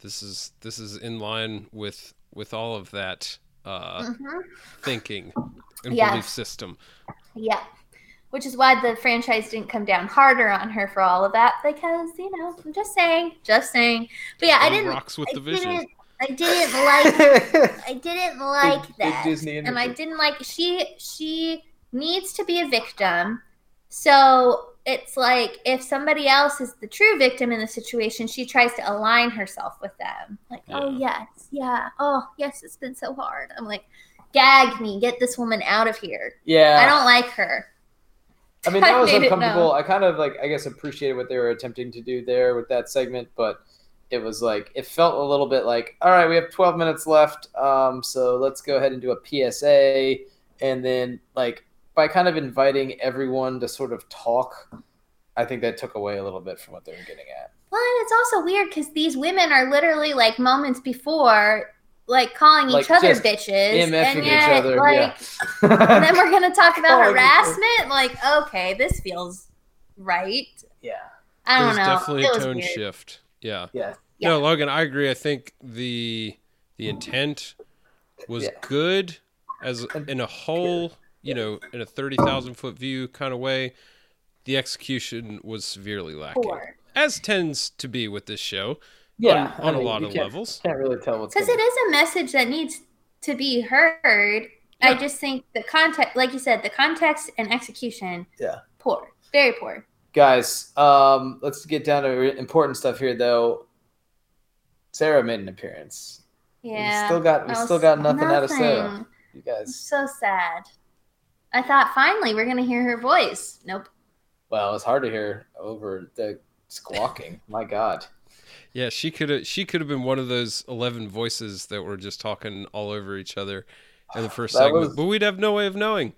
this is this is in line with with all of that uh, mm-hmm. thinking and yeah. belief system. Yeah. Which is why the franchise didn't come down harder on her for all of that, because, you know, I'm just saying, just saying. But yeah, I didn't. Rocks with I the vision. Didn't, I didn't like. I didn't like big, that, big Disney and I didn't like. She she needs to be a victim. So it's like if somebody else is the true victim in the situation, she tries to align herself with them. Like, yeah. oh yes, yeah, oh yes, it's been so hard. I'm like, gag me, get this woman out of here. Yeah, I don't like her. I mean, that I was uncomfortable. I kind of, like, I guess appreciated what they were attempting to do there with that segment, but it was like, it felt a little bit like, all right, we have twelve minutes left, um, so let's go ahead and do a P S A. And then, like, by kind of inviting everyone to sort of talk, I think that took away a little bit from what they were getting at. Well, and it's also weird because these women are literally, like, moments before – like calling like each other bitches, MFing and yet, each other, like, yeah. and then we're gonna talk about oh, harassment. Like, okay, this feels right. Yeah, I don't know. Definitely a tone shift. Yeah. yeah, yeah. No, Logan, I agree. I think the the intent was yeah. good as in a whole, you know, in a thirty thousand foot view kind of way. The execution was severely lacking, Poor. as tends to be with this show. Yeah, on, on I mean, a lot of can't, levels. Can't really tell what's because it is a message that needs to be heard. Yeah. I just think the context, like you said, the context and execution. Yeah, poor, very poor. Guys, um, let's get down to important stuff here, though. Sarah made an appearance. Yeah, we still got we still got nothing, nothing out of Sarah. You guys, it's so sad. I thought finally we're gonna hear her voice. Nope. Well, it's hard to hear over the squawking. My God. Yeah, she could have. She could have been one of those eleven voices that were just talking all over each other in the first that segment, was... but we'd have no way of knowing.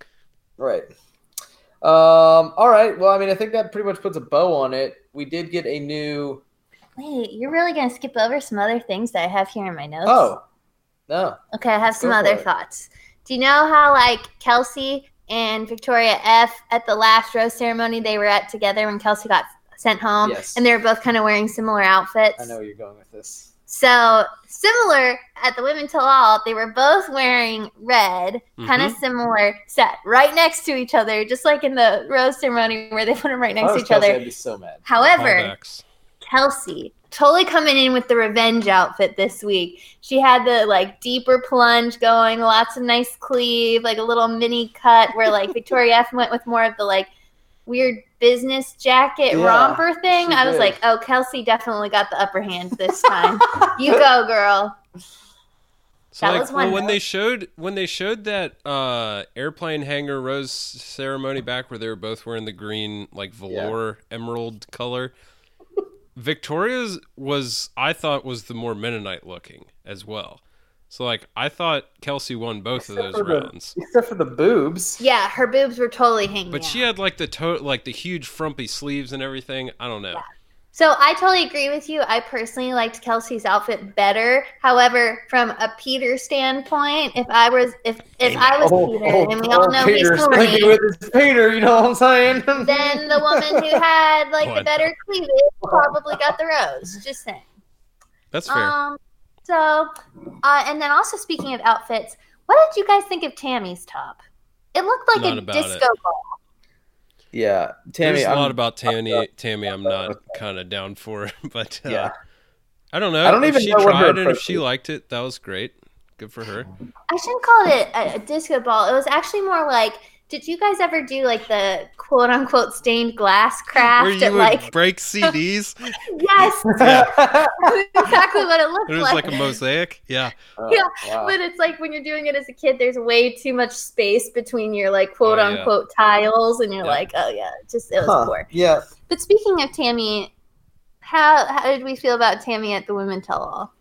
Right. Um. All right. Well, I mean, I think that pretty much puts a bow on it. We did get a new. Wait, you're really gonna skip over some other things that I have here in my notes? Oh, no. Okay, I have some Go other thoughts. Do you know how like Kelsey and Victoria F at the last rose ceremony they were at together when Kelsey got sent home, yes. and they were both kind of wearing similar outfits. I know where you're going with this. So similar at the Women Tell All, they were both wearing red, mm-hmm. kind of similar, set right next to each other, just like in the rose ceremony where they put them right next to each Kelsey, other. I'd be so mad. However, Contacts. Kelsey totally coming in with the revenge outfit this week. She had the like deeper plunge going, lots of nice cleave, like a little mini cut where like Victoria F went with more of the like weird business jacket yeah, romper thing. I was did. like, oh, Kelsey definitely got the upper hand this time. You go, girl. So that like, was one. Well, when they showed when they showed that uh, airplane hangar rose ceremony back where they were both wearing the green like velour yeah. emerald color, Victoria's was I thought was the more Mennonite looking as well. So, like, I thought Kelsey won both except of those the, rounds. Except for the boobs. Yeah, her boobs were totally hanging But out. She had, like, the to- like the huge frumpy sleeves and everything. I don't know. Yeah. So, I totally agree with you. I personally liked Kelsey's outfit better. However, from a Peter standpoint, if I was if, if I was oh, Peter, oh, and we all oh, know Peter, he's Peter, with his Peter, you know what I'm saying? Then the woman who had, like, what? the better cleavage probably got the rose. Just saying. That's fair. Um, So, uh, and then also speaking of outfits, what did you guys think of Tammy's top? It looked like not a disco it. ball. Yeah, Tammy. There's a I'm, lot about Tammy. I'm Tammy, I'm not kind of down for it, but uh, yeah, I don't know. I don't if even she know tried what her and if she liked it, that was great. Good for her. I shouldn't call it a, a disco ball. It was actually more like. Did you guys ever do like the quote unquote stained glass craft? Where you at, would like... break C Ds? Yes. Yeah. Exactly what it looked like. It was like. like a mosaic. Yeah. Oh, yeah. Wow. But it's like when you're doing it as a kid, there's way too much space between your like quote oh, unquote yeah. tiles and you're yeah. like, oh yeah, just it was huh. poor. Yeah. But speaking of Tammy, how how did we feel about Tammy at the Women Tell All?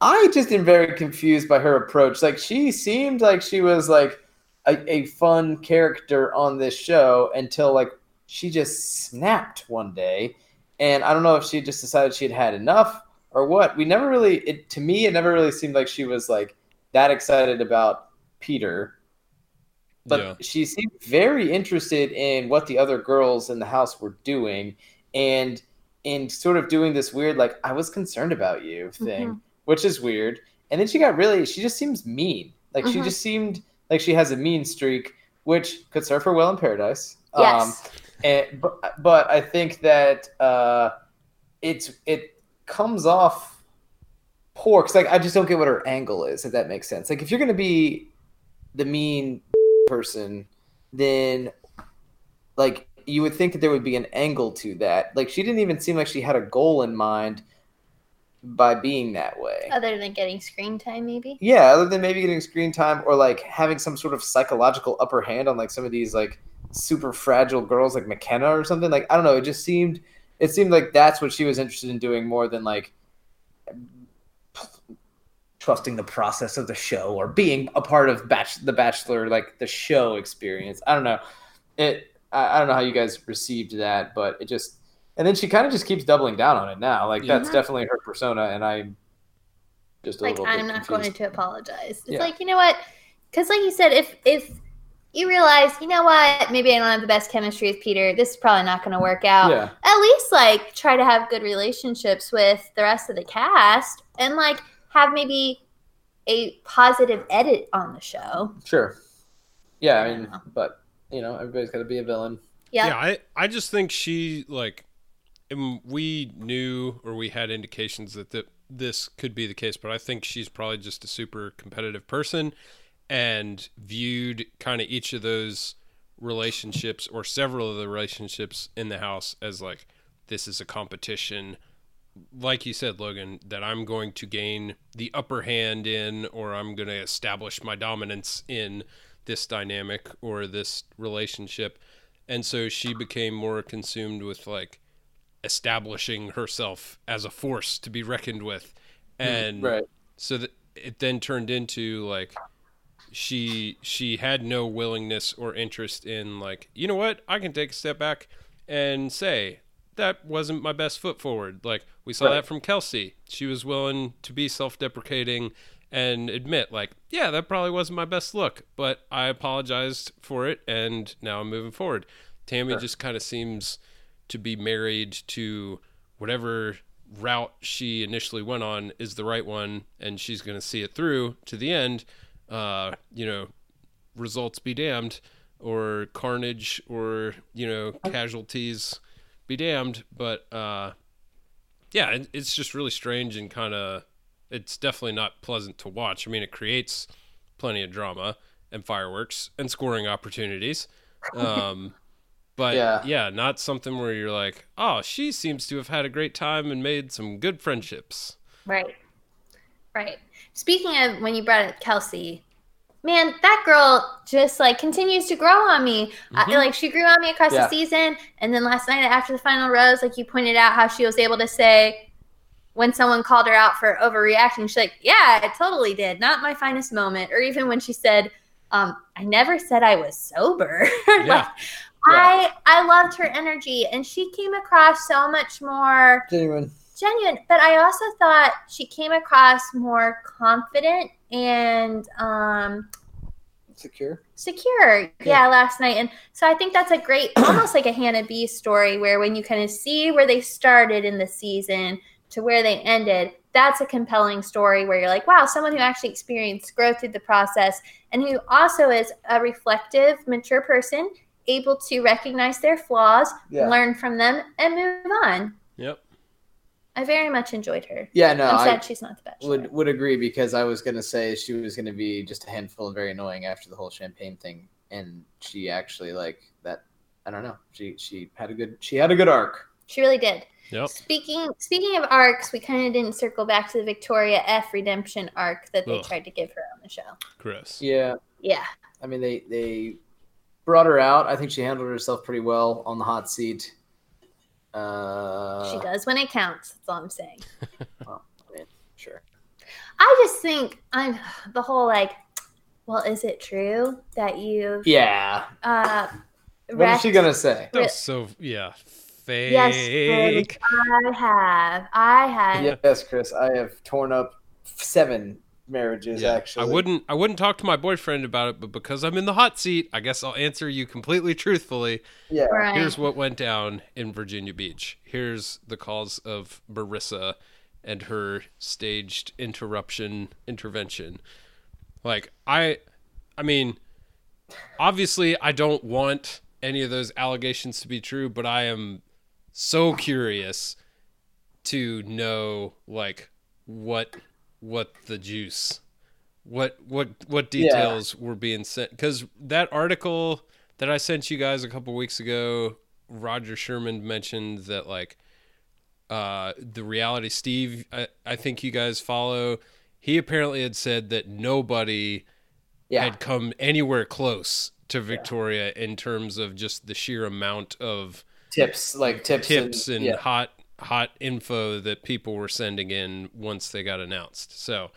I just am very confused by her approach. Like she seemed like she was like A, a fun character on this show until like she just snapped one day, and I don't know if she just decided she'd had enough or what. We never really, it to me, it never really seemed like she was like that excited about Peter, but yeah. she seemed very interested in what the other girls in the house were doing, and and sort of doing this weird like I was concerned about you thing, mm-hmm. which is weird. And then she got really, she just seems mean. Like mm-hmm. she just seemed like she has a mean streak, which could serve her well in paradise. Yes. Um, and, but, but I think that uh, it's it comes off poor because like I just don't get what her angle is, if that makes sense. Like if you're going to be the mean person, then like you would think that there would be an angle to that. Like she didn't even seem like she had a goal in mind by being that way. Other than getting screen time, maybe? Yeah, other than maybe getting screen time or like having some sort of psychological upper hand on like some of these like super fragile girls like McKenna or something. Like, I don't know. It just seemed, it seemed like that's what she was interested in doing more than like trusting the process of the show or being a part of Bach- the Bachelor, like the show experience. I don't know. It, I, I don't know how you guys received that, but it just, and then she kind of just keeps doubling down on it now. Like, yeah. That's definitely her persona, and I'm just a like, little bit I'm not confused. Going to apologize. It's yeah. like, you know what? Because like you said, if if you realize, you know what? Maybe I don't have the best chemistry with Peter. This is probably not going to work out. Yeah. At least, like, try to have good relationships with the rest of the cast and, like, have maybe a positive edit on the show. Sure. Yeah, I mean, I but, you know, everybody's got to be a villain. Yeah. Yeah, I, I just think she, like... And we knew or we had indications that the, this could be the case, but I think she's probably just a super competitive person and viewed kind of each of those relationships or several of the relationships in the house as like, this is a competition, like you said, Logan, that I'm going to gain the upper hand in, or I'm going to establish my dominance in this dynamic or this relationship. And so she became more consumed with like, establishing herself as a force to be reckoned with. And right. so that it then turned into like, she, she had no willingness or interest in like, you know what, I can take a step back and say that wasn't my best foot forward. Like we saw right. that from Kelsey. She was willing to be self-deprecating and admit like, yeah, that probably wasn't my best look, but I apologized for it. And now I'm moving forward. Tammy sure. just kind of seems to be married to whatever route she initially went on is the right one, and she's going to see it through to the end, uh, you know, results be damned, or carnage, or, you know, casualties be damned. But, uh, yeah, it, it's just really strange and kind of, it's definitely not pleasant to watch. I mean, it creates plenty of drama and fireworks and scoring opportunities. Um, But, yeah. yeah, not something where you're like, oh, she seems to have had a great time and made some good friendships. Right. Right. Speaking of when you brought up Kelsey, man, that girl just, like, continues to grow on me. Mm-hmm. I, like, she grew on me across yeah. the season. And then last night after the final rose, like, you pointed out how she was able to say when someone called her out for overreacting, she's like, yeah, I totally did. Not my finest moment. Or even when she said, um, I never said I was sober. like, yeah. Yeah. I, I loved her energy, and she came across so much more genuine. Genuine, but I also thought she came across more confident and um, secure. Secure, yeah. yeah, last night. And so I think that's a great, almost like a Hannah B story, where when you kind of see where they started in the season to where they ended, that's a compelling story where you're like, wow, someone who actually experienced growth through the process and who also is a reflective, mature person able to recognize their flaws, yeah. learn from them, and move on. Yep. I very much enjoyed her. Yeah, no. I'm sad I she's not the best. Would, would agree, because I was going to say she was going to be just a handful and very annoying after the whole champagne thing. And she actually, like, that, I don't know. She she had a good she had a good arc. She really did. Yep. Speaking, speaking of arcs, we kind of didn't circle back to the Victoria F. redemption arc that they Ugh. tried to give her on the show. Chris. Yeah. Yeah. I mean, they... they brought her out. I think she handled herself pretty well on the hot seat. Uh, she does when it counts. That's all I'm saying. Well, I mean, sure. I just think I'm the whole like, well, is it true that you? Yeah. Uh, what is she gonna say? That's so yeah. Fake. Yes, Chris, I have. I have. Yes, Chris. I have torn up seven. Marriages yeah. actually. I wouldn't I wouldn't talk to my boyfriend about it, but because I'm in the hot seat, I guess I'll answer you completely truthfully. Yeah. Right. Here's what went down in Virginia Beach. Here's the cause of Marissa and her staged interruption intervention. Like, I, I mean, obviously I don't want any of those allegations to be true, but I am so curious to know, like, what, what the juice, what, what, what details yeah. were being sent. 'Cause that article that I sent you guys a couple weeks ago, Roger Sherman mentioned that, like, uh, the Reality Steve, I, I think you guys follow, he apparently had said that nobody yeah. had come anywhere close to Victoria yeah. in terms of just the sheer amount of tips, like tips, tips and, and yeah. hot, hot info that people were sending in once they got announced. So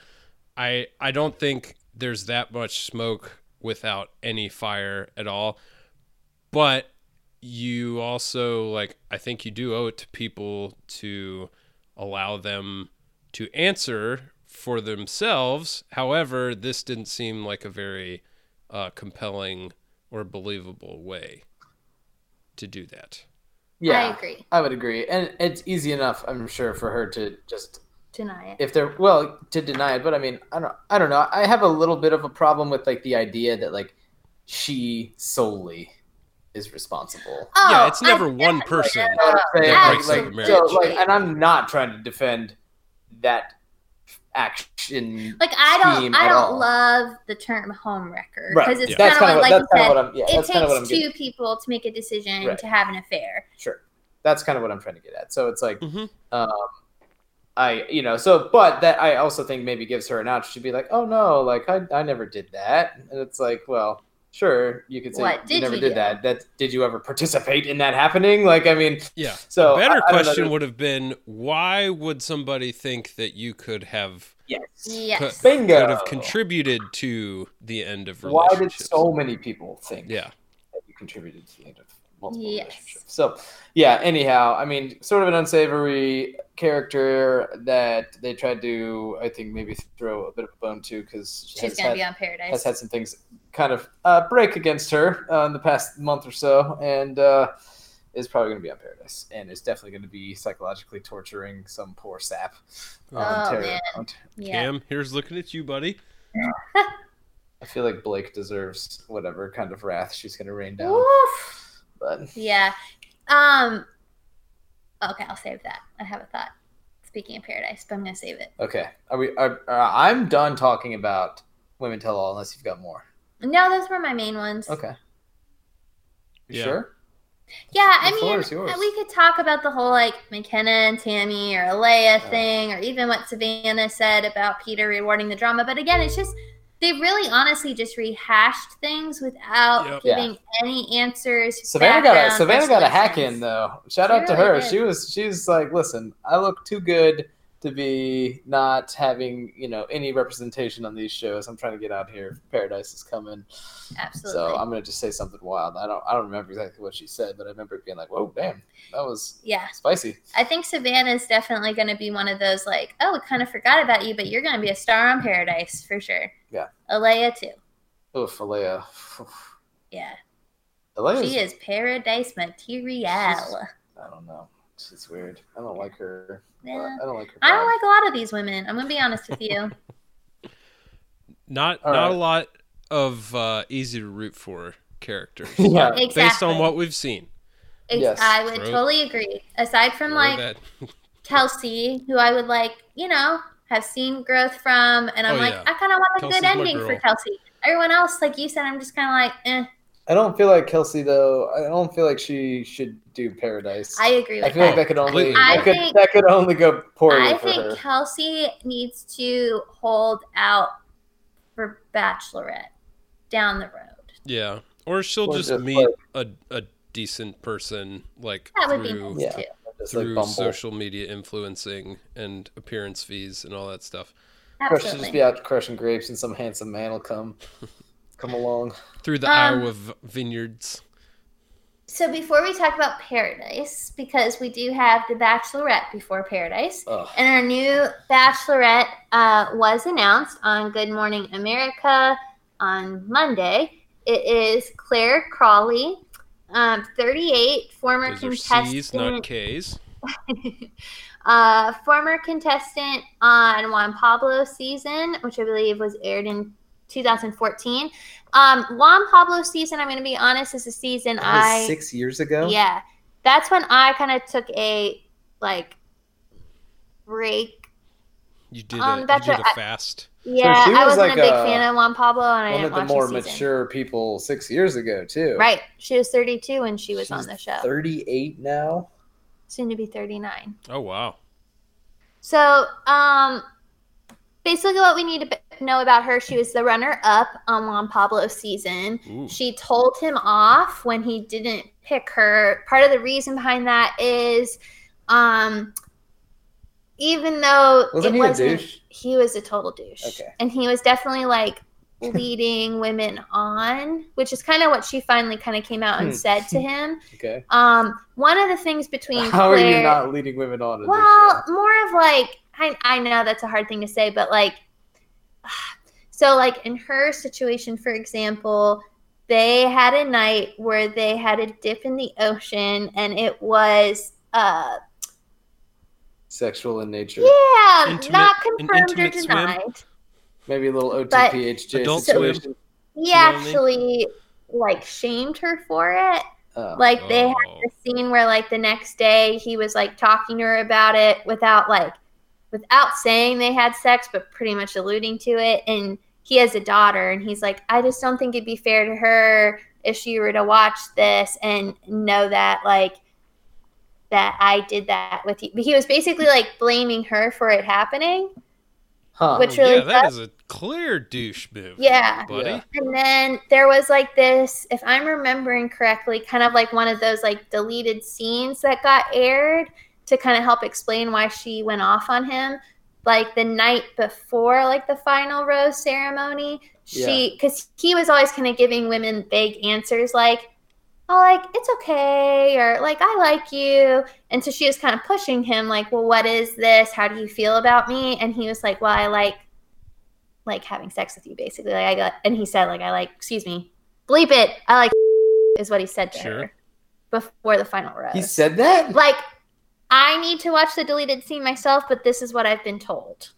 I, I don't think there's that much smoke without any fire at all, but you also, like, I think you do owe it to people to allow them to answer for themselves. However, this didn't seem like a very uh, compelling or believable way to do that. Yeah, I agree. I would agree. And it's easy enough, I'm sure, for her to just deny it. If they're well, to deny it, but I mean, I don't I don't know. I have a little bit of a problem with, like, the idea that, like, she solely is responsible. Oh, yeah, it's never I, one person like, uh, that breaks like, up a marriage. So, like, and I'm not trying to defend that action. Like, I don't, I don't love the term homewrecker, because right. it's yeah. kind of what, like you said, yeah, it takes two getting. people to make a decision right. to have an affair. Sure, that's kind of what I'm trying to get at. So it's like, mm-hmm. um, I, you know, so but that I also think maybe gives her an out. She'd be like, oh no, like I, I never did that, and it's like, well. Sure, you could say what, you never you did do? that. That did you ever participate in that happening? Like, I mean, yeah. So a better I, question I would have been, why would somebody think that you could have? Yes, yes, co- bingo. Could have contributed to the end of relationships. Why did so many people think? Yeah. that you contributed to the end of multiple yes. relationships. So, yeah. Anyhow, I mean, sort of an unsavory character that they tried to, I think, maybe throw a bit of a bone to, because she she's going to be on Paradise. Has had some things kind of uh, break against her uh, in the past month or so, and uh, is probably going to be on Paradise, and is definitely going to be psychologically torturing some poor sap. Um, oh man, yeah. Cam, here's looking at you, buddy. Yeah. I feel like Blake deserves whatever kind of wrath she's going to rain down. Oof. But yeah. Um. Okay, I'll save that. I have a thought. Speaking of Paradise, but I'm going to save it. Okay. Are we? Are, are, I'm done talking about Women Tell All unless you've got more. No, those were my main ones. Okay. You yeah. sure? Yeah, I mean, we could talk about the whole, like, McKenna and Tammy or Alea uh, thing, or even what Savannah said about Peter rewarding the drama. But again, it's just, they really honestly just rehashed things without yep. giving yeah. any answers. Savannah got a Savannah got a hack in, though. Shout she out really to her. Did. She was she was like, listen, I look too good to be not having, you know, any representation on these shows. I'm trying to get out here. Paradise is coming. Absolutely. So I'm gonna just say something wild. I don't I don't remember exactly what she said, but I remember it being like, whoa, damn, that was yeah. spicy. I think Savannah's definitely gonna be one of those, like, oh, we kind of forgot about you, but you're gonna be a star on Paradise for sure. Yeah. Alea too. Oof, Alea. Oof. Yeah. Alea's, she is Paradise material. I don't know. She's weird. I don't like her. Yeah. I don't like her. I don't like a lot of these women. I'm gonna be honest with you. not All not right. a lot of uh, easy to root for characters. yeah, exactly. Based on what we've seen. Ex- yes. I would throw, totally agree. Aside from like Kelsey, who I would like, you know, have seen growth from, and I'm oh, like, yeah. I kind of want a Kelsey's good ending for Kelsey. Everyone else, like you said, I'm just kind of like, eh. I don't feel like Kelsey, though. I don't feel like she should do Paradise. I agree with that. I feel that. like that could only that could, think, that could only go poorly I for her. I think Kelsey needs to hold out for Bachelorette down the road. Yeah, or she'll or just, just meet like, a a decent person like that would through, be nice yeah. too. through like social media influencing and appearance fees and all that stuff. Absolutely. Or she'll just be out crushing grapes, and some handsome man will come. Come along through the um, Iowa vineyards. So before we talk about Paradise, because we do have the Bachelorette before Paradise, Ugh. and our new Bachelorette uh, was announced on Good Morning America on Monday. It is Claire Crawley, um, thirty-eight, former Those contestant. Are C's, not K's. uh, former contestant on Juan Pablo season, which I believe was aired in twenty fourteen. Um, Juan Pablo season, I'm going to be honest, is a season that I... Six years ago? Yeah. That's when I kind of took a, like, break. You did, um, a, you did a fast. I, yeah, so I wasn't like a big a, fan of Juan Pablo, and I didn't watch the season. One of the more mature people six years ago, too. Right. She was thirty-two when she was She's on the show. thirty-eight now? Soon to be thirty-nine. Oh, wow. So, um... basically what we need to know about her, she was the runner-up on Juan Pablo's season. Ooh. She told him off when he didn't pick her. Part of the reason behind that is um, even though wasn't it he wasn't... a douche? He was a total douche. Okay. And he was definitely, like, leading women on, which is kind of what she finally kind of came out and said to him. Okay. Um, one of the things between How Claire... are you not leading women on? Well, more of, like... I, I know that's a hard thing to say, but, like, so, like, in her situation, for example, they had a night where they had a dip in the ocean, and it was uh, sexual in nature. Yeah, intimate, not confirmed or denied. Swim? Maybe a little O T P H J situation. So he actually, like, shamed her for it. Oh. Like, they had a scene where, like, the next day he was, like, talking to her about it without, like, without saying they had sex, but pretty much alluding to it. And he has a daughter, and he's like, I just don't think it'd be fair to her if she were to watch this and know that, like, that I did that with you. But he was basically, like, blaming her for it happening. Huh. Which really yeah, that tough. Is a clear douche move. Yeah. Buddy. And then there was, like, this, if I'm remembering correctly, kind of like one of those, like, deleted scenes that got aired to kind of help explain why she went off on him. Like, the night before, like, the final rose ceremony, she, because yeah. he was always kind of giving women vague answers, like, oh, like, it's okay, or, like, I like you. And so she was kind of pushing him, like, well, what is this? How do you feel about me? And he was like, well, I like, like, having sex with you, basically. Like, I got, and he said, like, I like, excuse me, bleep it, I like, is what he said to sure. her before the final rose. He said that? Like, I need to watch the deleted scene myself, but this is what I've been told.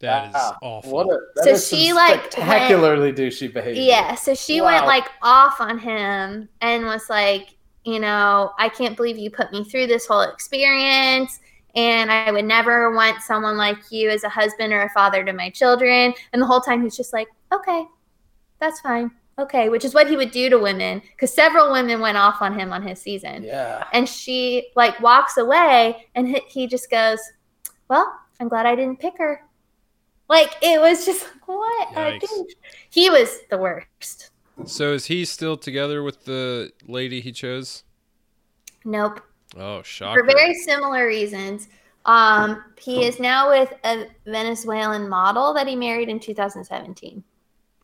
That is wow. awful. What a, that so is she some like spectacularly went, douchey behavior. Yeah, so she wow. went like off on him and was like, you know, I can't believe you put me through this whole experience, and I would never want someone like you as a husband or a father to my children. And the whole time he's just like, okay, that's fine. Okay, which is what he would do to women, because several women went off on him on his season. Yeah. And she, like, walks away, and he just goes, well, I'm glad I didn't pick her. Like, it was just, what? I think he was the worst. So is he still together with the lady he chose? Nope. Oh, shocker. For very similar reasons. Um, he is now with a Venezuelan model that he married in two thousand seventeen.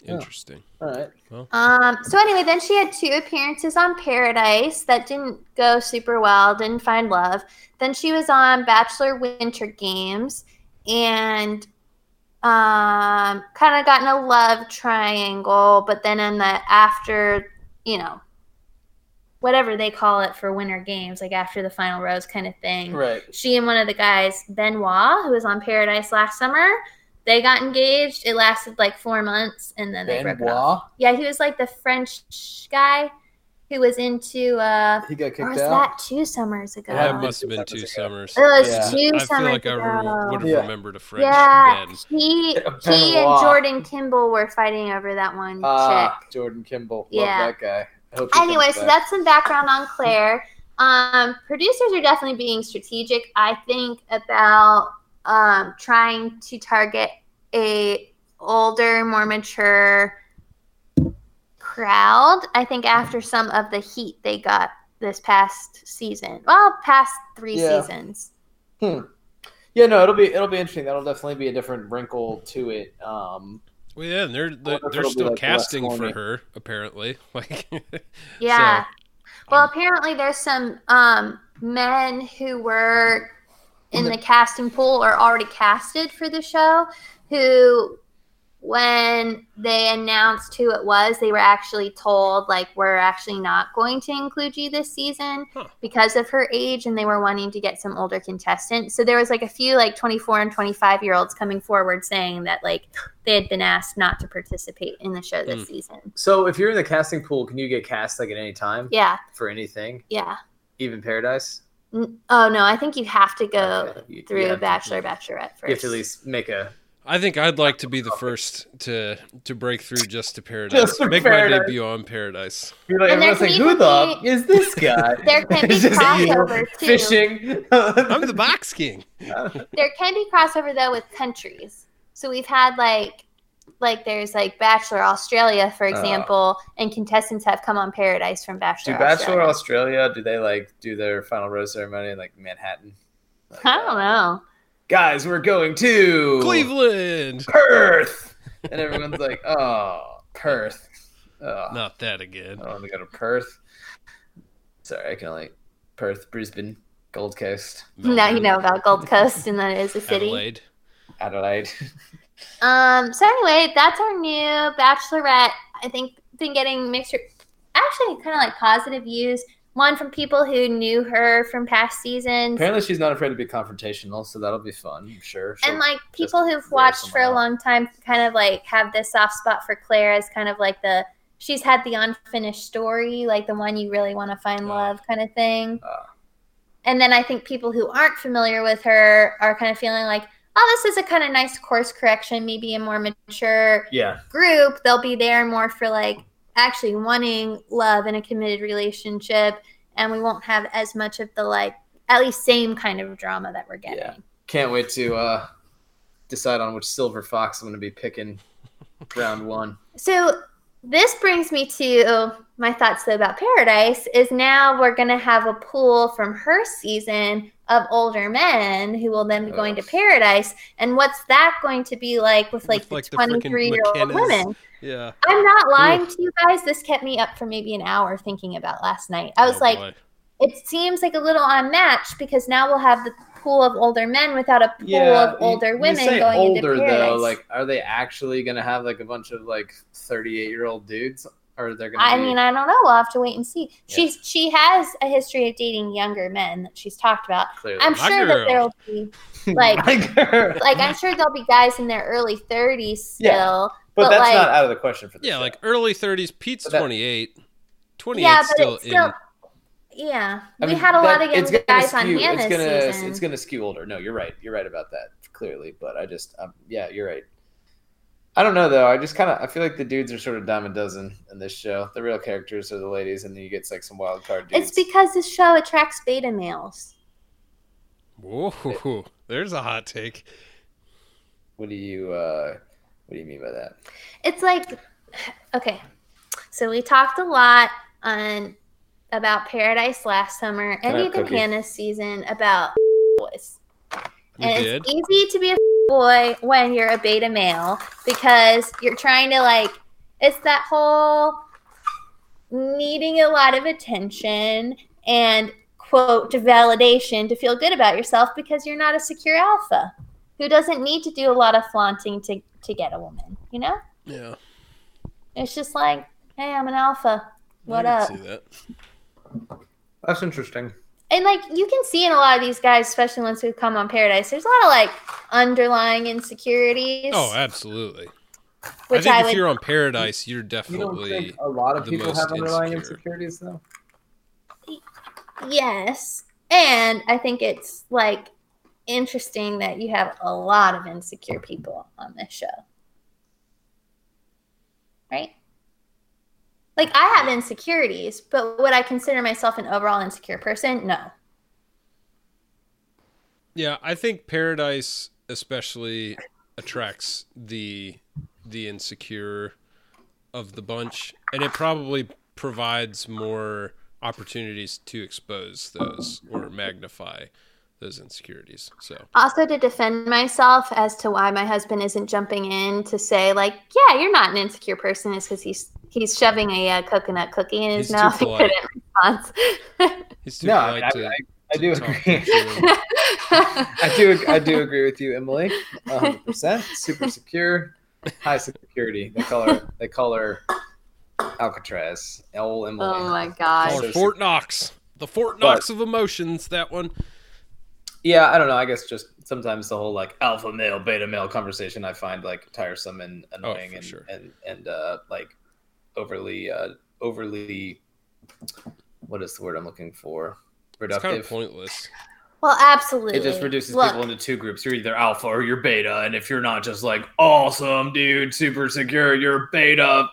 Interesting. Oh, all right. Well. Um. So anyway, then she had two appearances on Paradise that didn't go super well, didn't find love. Then she was on Bachelor Winter Games and um, kind of got in a love triangle. But then in the after, you know, whatever they call it for Winter Games, like after the final rose kind of thing. Right. She and one of the guys, Benoit, who was on Paradise last summer, they got engaged. It lasted like four months, and then they broke up. Yeah, he was like the French guy who was into. Uh, he got kicked or was out. That two summers ago? Yeah, it must have been two summers. Ago. It was yeah. two I summers ago. I feel like ago. I would have yeah. remembered a French. Yeah, man. he he and Jordan Kimball were fighting over that one uh, chick. Jordan Kimball, love yeah. that guy. Hope anyway, so back. That's some background on Claire. Um, producers are definitely being strategic, I think, about. Um, trying to target a older, more mature crowd. I think after some of the heat they got this past season, well, past three yeah. seasons. Hmm. Yeah, no, it'll be it'll be interesting. That'll definitely be a different wrinkle to it. Um, well, yeah, and they're they're, they're still like casting for her apparently. Like, yeah. So, well, um, apparently there's some um, men who were. in the casting pool or already casted for the show who when they announced who it was, they were actually told, like, we're actually not going to include you this season huh. because of her age, and they were wanting to get some older contestants. So there was, like, a few, like, twenty-four and twenty-five-year-olds coming forward saying that, like, they had been asked not to participate in the show this mm. season. So if you're in the casting pool, can you get cast, like, at any time? Yeah. For anything? Yeah. Even Paradise? N- oh, no. I think you have to go okay. you, through yeah, Bachelor, Bachelorette first. You have to at least make a... I think I'd like to be the first to to break through just to Paradise. Just to Make Paradise. My debut on Paradise. You're like, everyone's like, who the is this guy? There can be crossover, too. Fishing. I'm the box king. There can be crossover, though, with countries. So we've had, like, like there's, like, Bachelor Australia, for example, uh, and contestants have come on Paradise from Bachelor Australia. Do Bachelor Australia. Australia, do they, like, do their final rose ceremony in, like, Manhattan? Like, I don't know. Guys, we're going to Cleveland, Perth, and everyone's like, "Oh, Perth, oh, not that again." I want to go to Perth. Sorry, I can only Perth, Brisbane, Gold Coast. Melbourne. Now you know about Gold Coast, and that is a city. Adelaide, Adelaide. um. So anyway, that's our new Bachelorette. I think been getting mixed, actually, kind of like positive views. One from people who knew her from past seasons. Apparently she's not afraid to be confrontational, so that'll be fun, I'm sure. She'll and, like, people who've watched for a long time kind of, like, have this soft spot for Claire as kind of, like, the – she's had the unfinished story, like, the one you really want to find uh, love kind of thing. Uh, and then I think people who aren't familiar with her are kind of feeling like, oh, this is a kind of nice course correction, maybe a more mature yeah. group. They'll be there more for, like, actually wanting love in a committed relationship, and we won't have as much of the, like, at least same kind of drama that we're getting. Yeah. Can't wait to uh decide on which silver fox I'm going to be picking round one. So this brings me to my thoughts though about Paradise is now we're going to have a pool from her season of older men who will then be going oh. to Paradise. And what's that going to be like with like, with, the like twenty-three-year-old women? Yeah. I'm not lying Oof. to you guys. This kept me up for maybe an hour thinking about last night. I was oh, like, boy. It seems like a little unmatched because now we'll have the pool of older men without a pool yeah, of older you, women you say going older, into Paradise. Though, like, are they actually going to have like a bunch of like thirty-eight-year-old dudes? Or they're gonna I be... mean, I don't know. We'll have to wait and see. Yeah. She's she has a history of dating younger men that she's talked about. Clearly. I'm My sure girl. that there'll be like like I'm sure there'll be guys in their early thirties still. Yeah. But, but that's like, not out of the question for this. Yeah, show. Like early thirties. Pete's that, twenty-eight. twenty-eight yeah, still, it's still in. Yeah, I mean, we had a that, lot of young guys skew, on Hannah's it's gonna, season. It's going to skew older. No, you're right. You're right about that clearly. But I just um, yeah, you're right. I don't know, though. I just kind of – I feel like the dudes are sort of dime a dozen in this show. The real characters are the ladies, and then you get, like, some wild card dudes. It's because this show attracts beta males. Whoa. There's a hot take. What do you uh, – what do you mean by that? It's like – okay. So we talked a lot on about Paradise last summer and even cookie. Hannah's season about boys. You and did? It's easy to be a boy when you're a beta male because you're trying to like it's that whole needing a lot of attention and quote validation to feel good about yourself because you're not a secure alpha who doesn't need to do a lot of flaunting to to get a woman, you know? Yeah. It's just like, hey, I'm an alpha. What I up? See that. That's interesting. And, like, you can see in a lot of these guys, especially once we've come on Paradise, there's a lot of, like, underlying insecurities. Oh, absolutely. Which I think I if would... you're on Paradise, you're definitely you don't think a lot of people have underlying insecure. insecurities, though? Yes. And I think it's, like, interesting that you have a lot of insecure people on this show. Right? Like, I have insecurities, but would I consider myself an overall insecure person? No. Yeah, I think Paradise especially attracts the the insecure of the bunch, and it probably provides more opportunities to expose those or magnify those insecurities. So also to defend myself as to why my husband isn't jumping in to say, like, yeah, you're not an insecure person is because he's he's shoving a uh, coconut cookie in his he's mouth and couldn't respond. He's too no, I, mean, I, to, I, I to do agree. I do I do agree with you, Emily, one hundred percent. Super secure. High security. They call her. They call her Alcatraz. L. Emily. Oh my gosh. Call her Fort Knox. The Fort Knox but, of emotions. That one. Yeah, I don't know. I guess just sometimes the whole like alpha male, beta male conversation I find like tiresome and annoying oh, and, sure. and and uh, like overly uh, overly. What is the word I'm looking for? Reductive. It's kind of pointless. Well, absolutely. It just reduces Look, people into two groups. You're either alpha or you're beta. And if you're not just like, awesome, dude, super secure, you're beta,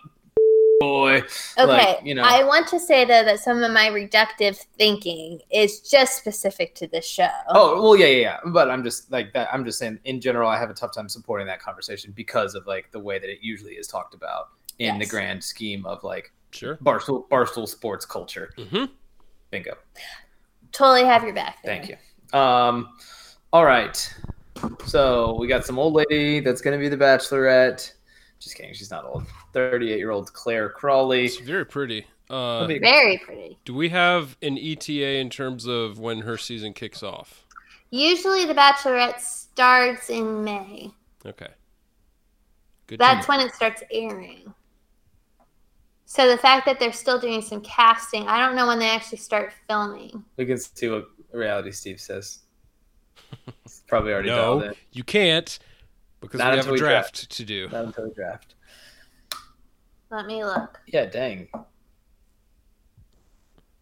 boy. Okay. Like, you know. I want to say, though, that some of my reductive thinking is just specific to this show. Oh, well, yeah, yeah, yeah. But I'm just like that. I'm just saying, in general, I have a tough time supporting that conversation because of like the way that it usually is talked about in yes. the grand scheme of like sure. barstool, barstool sports culture. Mm-hmm. Bingo. Totally have your back there. Thank you. Um, all right. So we got some old lady that's going to be the Bachelorette. Just kidding. She's not old. thirty-eight-year-old Claire Crawley. She's very pretty. Uh, very pretty. Do we have an E T A in terms of when her season kicks off? Usually the Bachelorette starts in May. Okay. Good. That's when it starts airing. So the fact that they're still doing some casting, I don't know when they actually start filming. We can see what Reality Steve says. It's probably already done. No, you can't because Not we have a we draft, draft to do. Not until we draft. Let me look. Yeah, dang.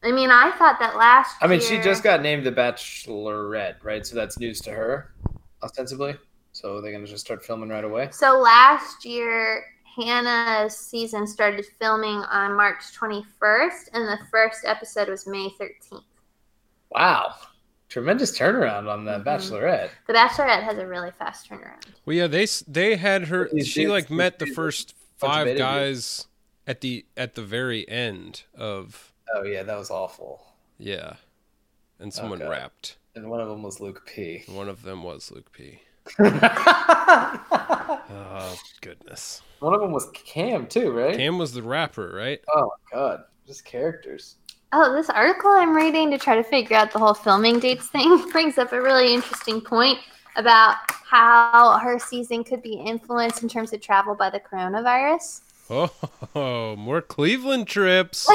I mean, I thought that last I mean, year... she just got named the Bachelorette, right? So that's news to her, ostensibly. So they're going to just start filming right away? So last year... Hannah's season started filming on March twenty-first, and the first episode was May thirteenth. Wow. Tremendous turnaround on that mm-hmm. Bachelorette. The Bachelorette has a really fast turnaround. Well, yeah, they they had her, she like met the first five guys at the at the very end of... Oh, yeah, that was awful. Yeah. And someone okay. rapped. And one of them was Luke P. One of them was Luke P. Oh, goodness. One of them was Cam, too, right? Cam was the rapper, right? Oh, my God. Just characters. Oh, this article I'm reading to try to figure out the whole filming dates thing brings up a really interesting point about how her season could be influenced in terms of travel by the coronavirus. Oh, more Cleveland trips.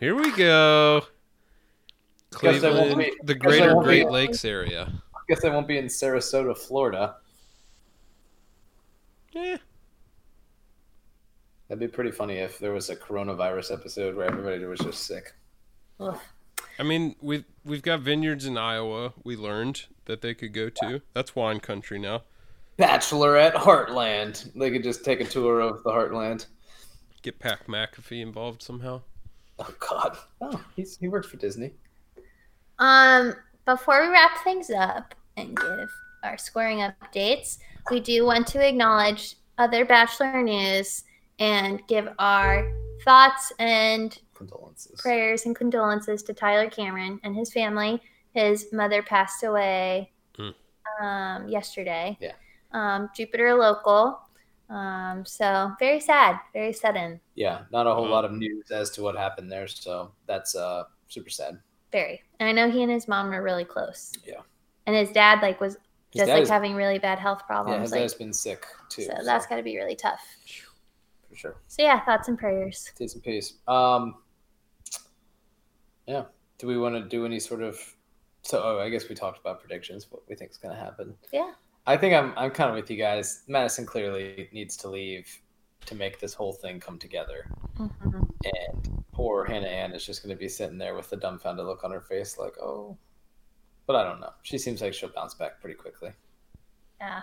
Here we go. Cleveland, be, the greater Great Lakes area. I guess I won't be in Sarasota, Florida. Yeah. That'd be pretty funny if there was a coronavirus episode where everybody was just sick. Ugh. I mean, we've, we've got vineyards in Iowa. We learned that they could go to. Yeah. That's wine country now. Bachelorette Heartland. They could just take a tour of the Heartland. Get Pat McAfee involved somehow. Oh, God. Oh, he's, he worked for Disney. Um, before we wrap things up and give our scoring updates, we do want to acknowledge other Bachelor news and give our thoughts and condolences, prayers and condolences to Tyler Cameron and his family. His mother passed away mm. um, yesterday. Yeah. Um, Jupiter local. Um, so very sad, very sudden. Yeah, not a whole mm. lot of news as to what happened there. So that's uh, super sad. Very. And I know he and his mom were really close. Yeah. And his dad like was his just like is, having really bad health problems. Yeah, his like, dad's been sick too. So, so. That's got to be really tough. For sure. So yeah, thoughts and prayers. Peace and peace. Um, yeah. Do we want to do any sort of? So oh, I guess we talked about predictions. What we think is going to happen. Yeah. I think I'm. I'm kind of with you guys. Madison clearly needs to leave to make this whole thing come together. Mm-hmm. And poor Hannah Ann is just going to be sitting there with the dumbfounded look on her face, like, oh. But I don't know. She seems like she'll bounce back pretty quickly. Yeah.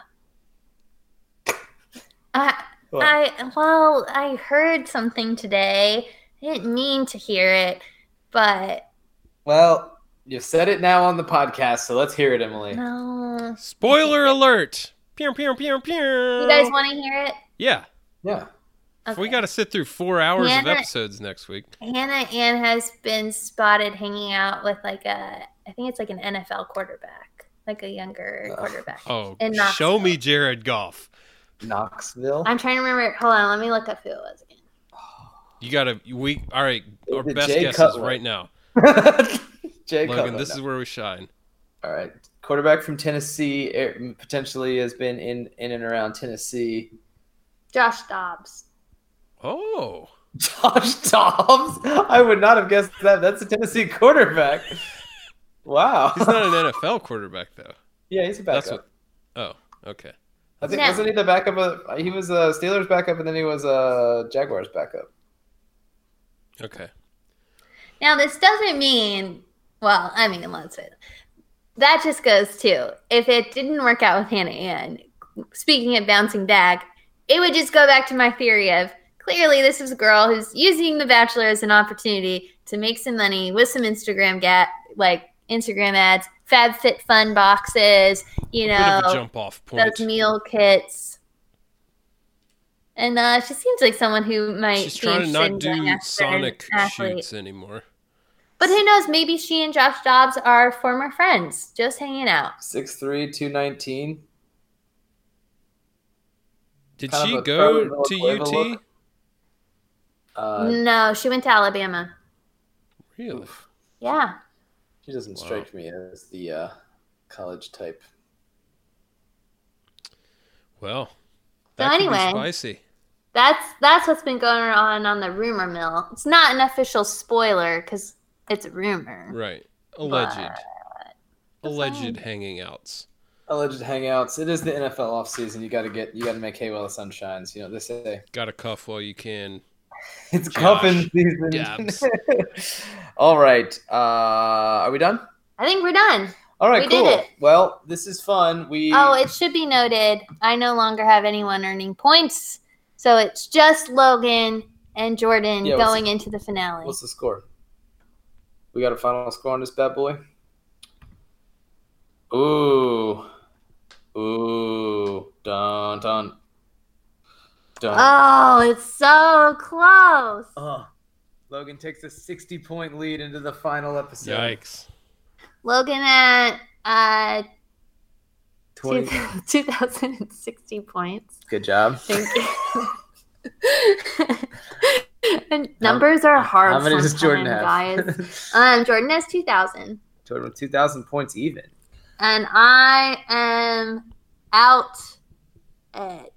I. What? I well, I heard something today. I didn't mean to hear it, but well, you said it now on the podcast, so let's hear it, Emily. No. Spoiler alert! Pew pew pew pew. You guys want to hear it? Yeah. Yeah. Okay. We got to sit through four hours Hannah, of episodes next week. Hannah Ann has been spotted hanging out with like a, I think it's like an N F L quarterback, like a younger uh, quarterback. Oh, show me Jared Goff. Knoxville. I'm trying to remember. Hold on, let me look up who it was again. You gotta we all right. Our best Jay guesses Cutler. Right now. Jay Logan, Cutler, this no. is where we shine. All right, quarterback from Tennessee, potentially has been in in and around Tennessee. Josh Dobbs. Oh. Josh Dobbs? I would not have guessed that. That's a Tennessee quarterback. Wow. He's not an N F L quarterback, though. Yeah, he's a backup. That's what, oh, okay. I think, no. wasn't he the backup? Of, he was a Steelers backup, and then he was a Jaguars backup. Okay. Now, this doesn't mean, well, I mean, let's say that just goes to, if it didn't work out with Hannah Ann, speaking of bouncing back, it would just go back to my theory of, clearly, this is a girl who's using The Bachelor as an opportunity to make some money with some Instagram ga- like Instagram ads, FabFitFun boxes, you know, jump off point. Those meal kits. And uh, she seems like someone who might She's be trying to not do Sonic shoots anymore. But who knows? Maybe she and Josh Dobbs are former friends, just hanging out. six three, two nineteen Did kind she go to U T? Look. Uh, no, she went to Alabama. Really? Yeah. She doesn't wow. strike me as the uh, college type. Well, that so anyway, could be spicy. That's that's what's been going on on the rumor mill. It's not an official spoiler because it's a rumor. Right. Alleged. Alleged hanging outs. Alleged hangouts. It is the N F L offseason. You got to get. You got to make hay while the sun shines. You know they say. Got to cuff while you can. It's Josh cuffing season. All right. Uh, are we done? I think we're done. All right. We cool. Did it. Well, this is fun. We. Oh, it should be noted. I no longer have anyone earning points, so it's just Logan and Jordan yeah, going the, into the finale. What's the score? We got a final score on this bad boy. Ooh. Ooh, dun, dun, dun. Oh, it's so close. Uh, Logan takes a sixty-point lead into the final episode. Yikes. Logan at uh, two thousand sixty points. Good job. Thank you. And numbers are hard. How many does Jordan have? Guys. um, Jordan has two thousand. Jordan with two thousand points even. And I am out at one thousand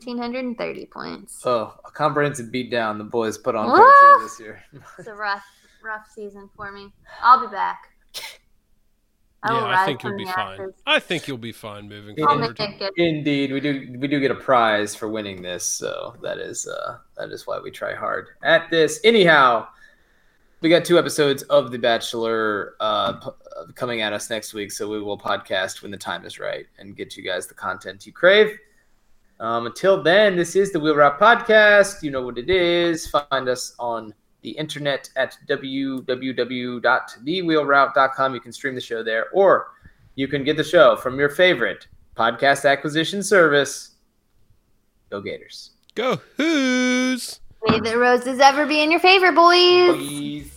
seven hundred thirty points. Oh, a comprehensive beatdown the boys put on Coachy this year. It's a rough, rough season for me. I'll be back. I yeah, I think you'll be fine. Actors. I think you'll be fine moving I'll forward. Indeed, we do. We do get a prize for winning this, so that is uh, that is why we try hard at this. Anyhow. We got two episodes of The Bachelor uh, p- coming at us next week, so we will podcast when the time is right and get you guys the content you crave. Um, until then, this is the Wheel Route Podcast. You know what it is. Find us on the internet at w w w dot the wheel route dot com. You can stream the show there, or you can get the show from your favorite podcast acquisition service. Go Gators. Go Hoos! May the roses ever be in your favor, boys. Boys.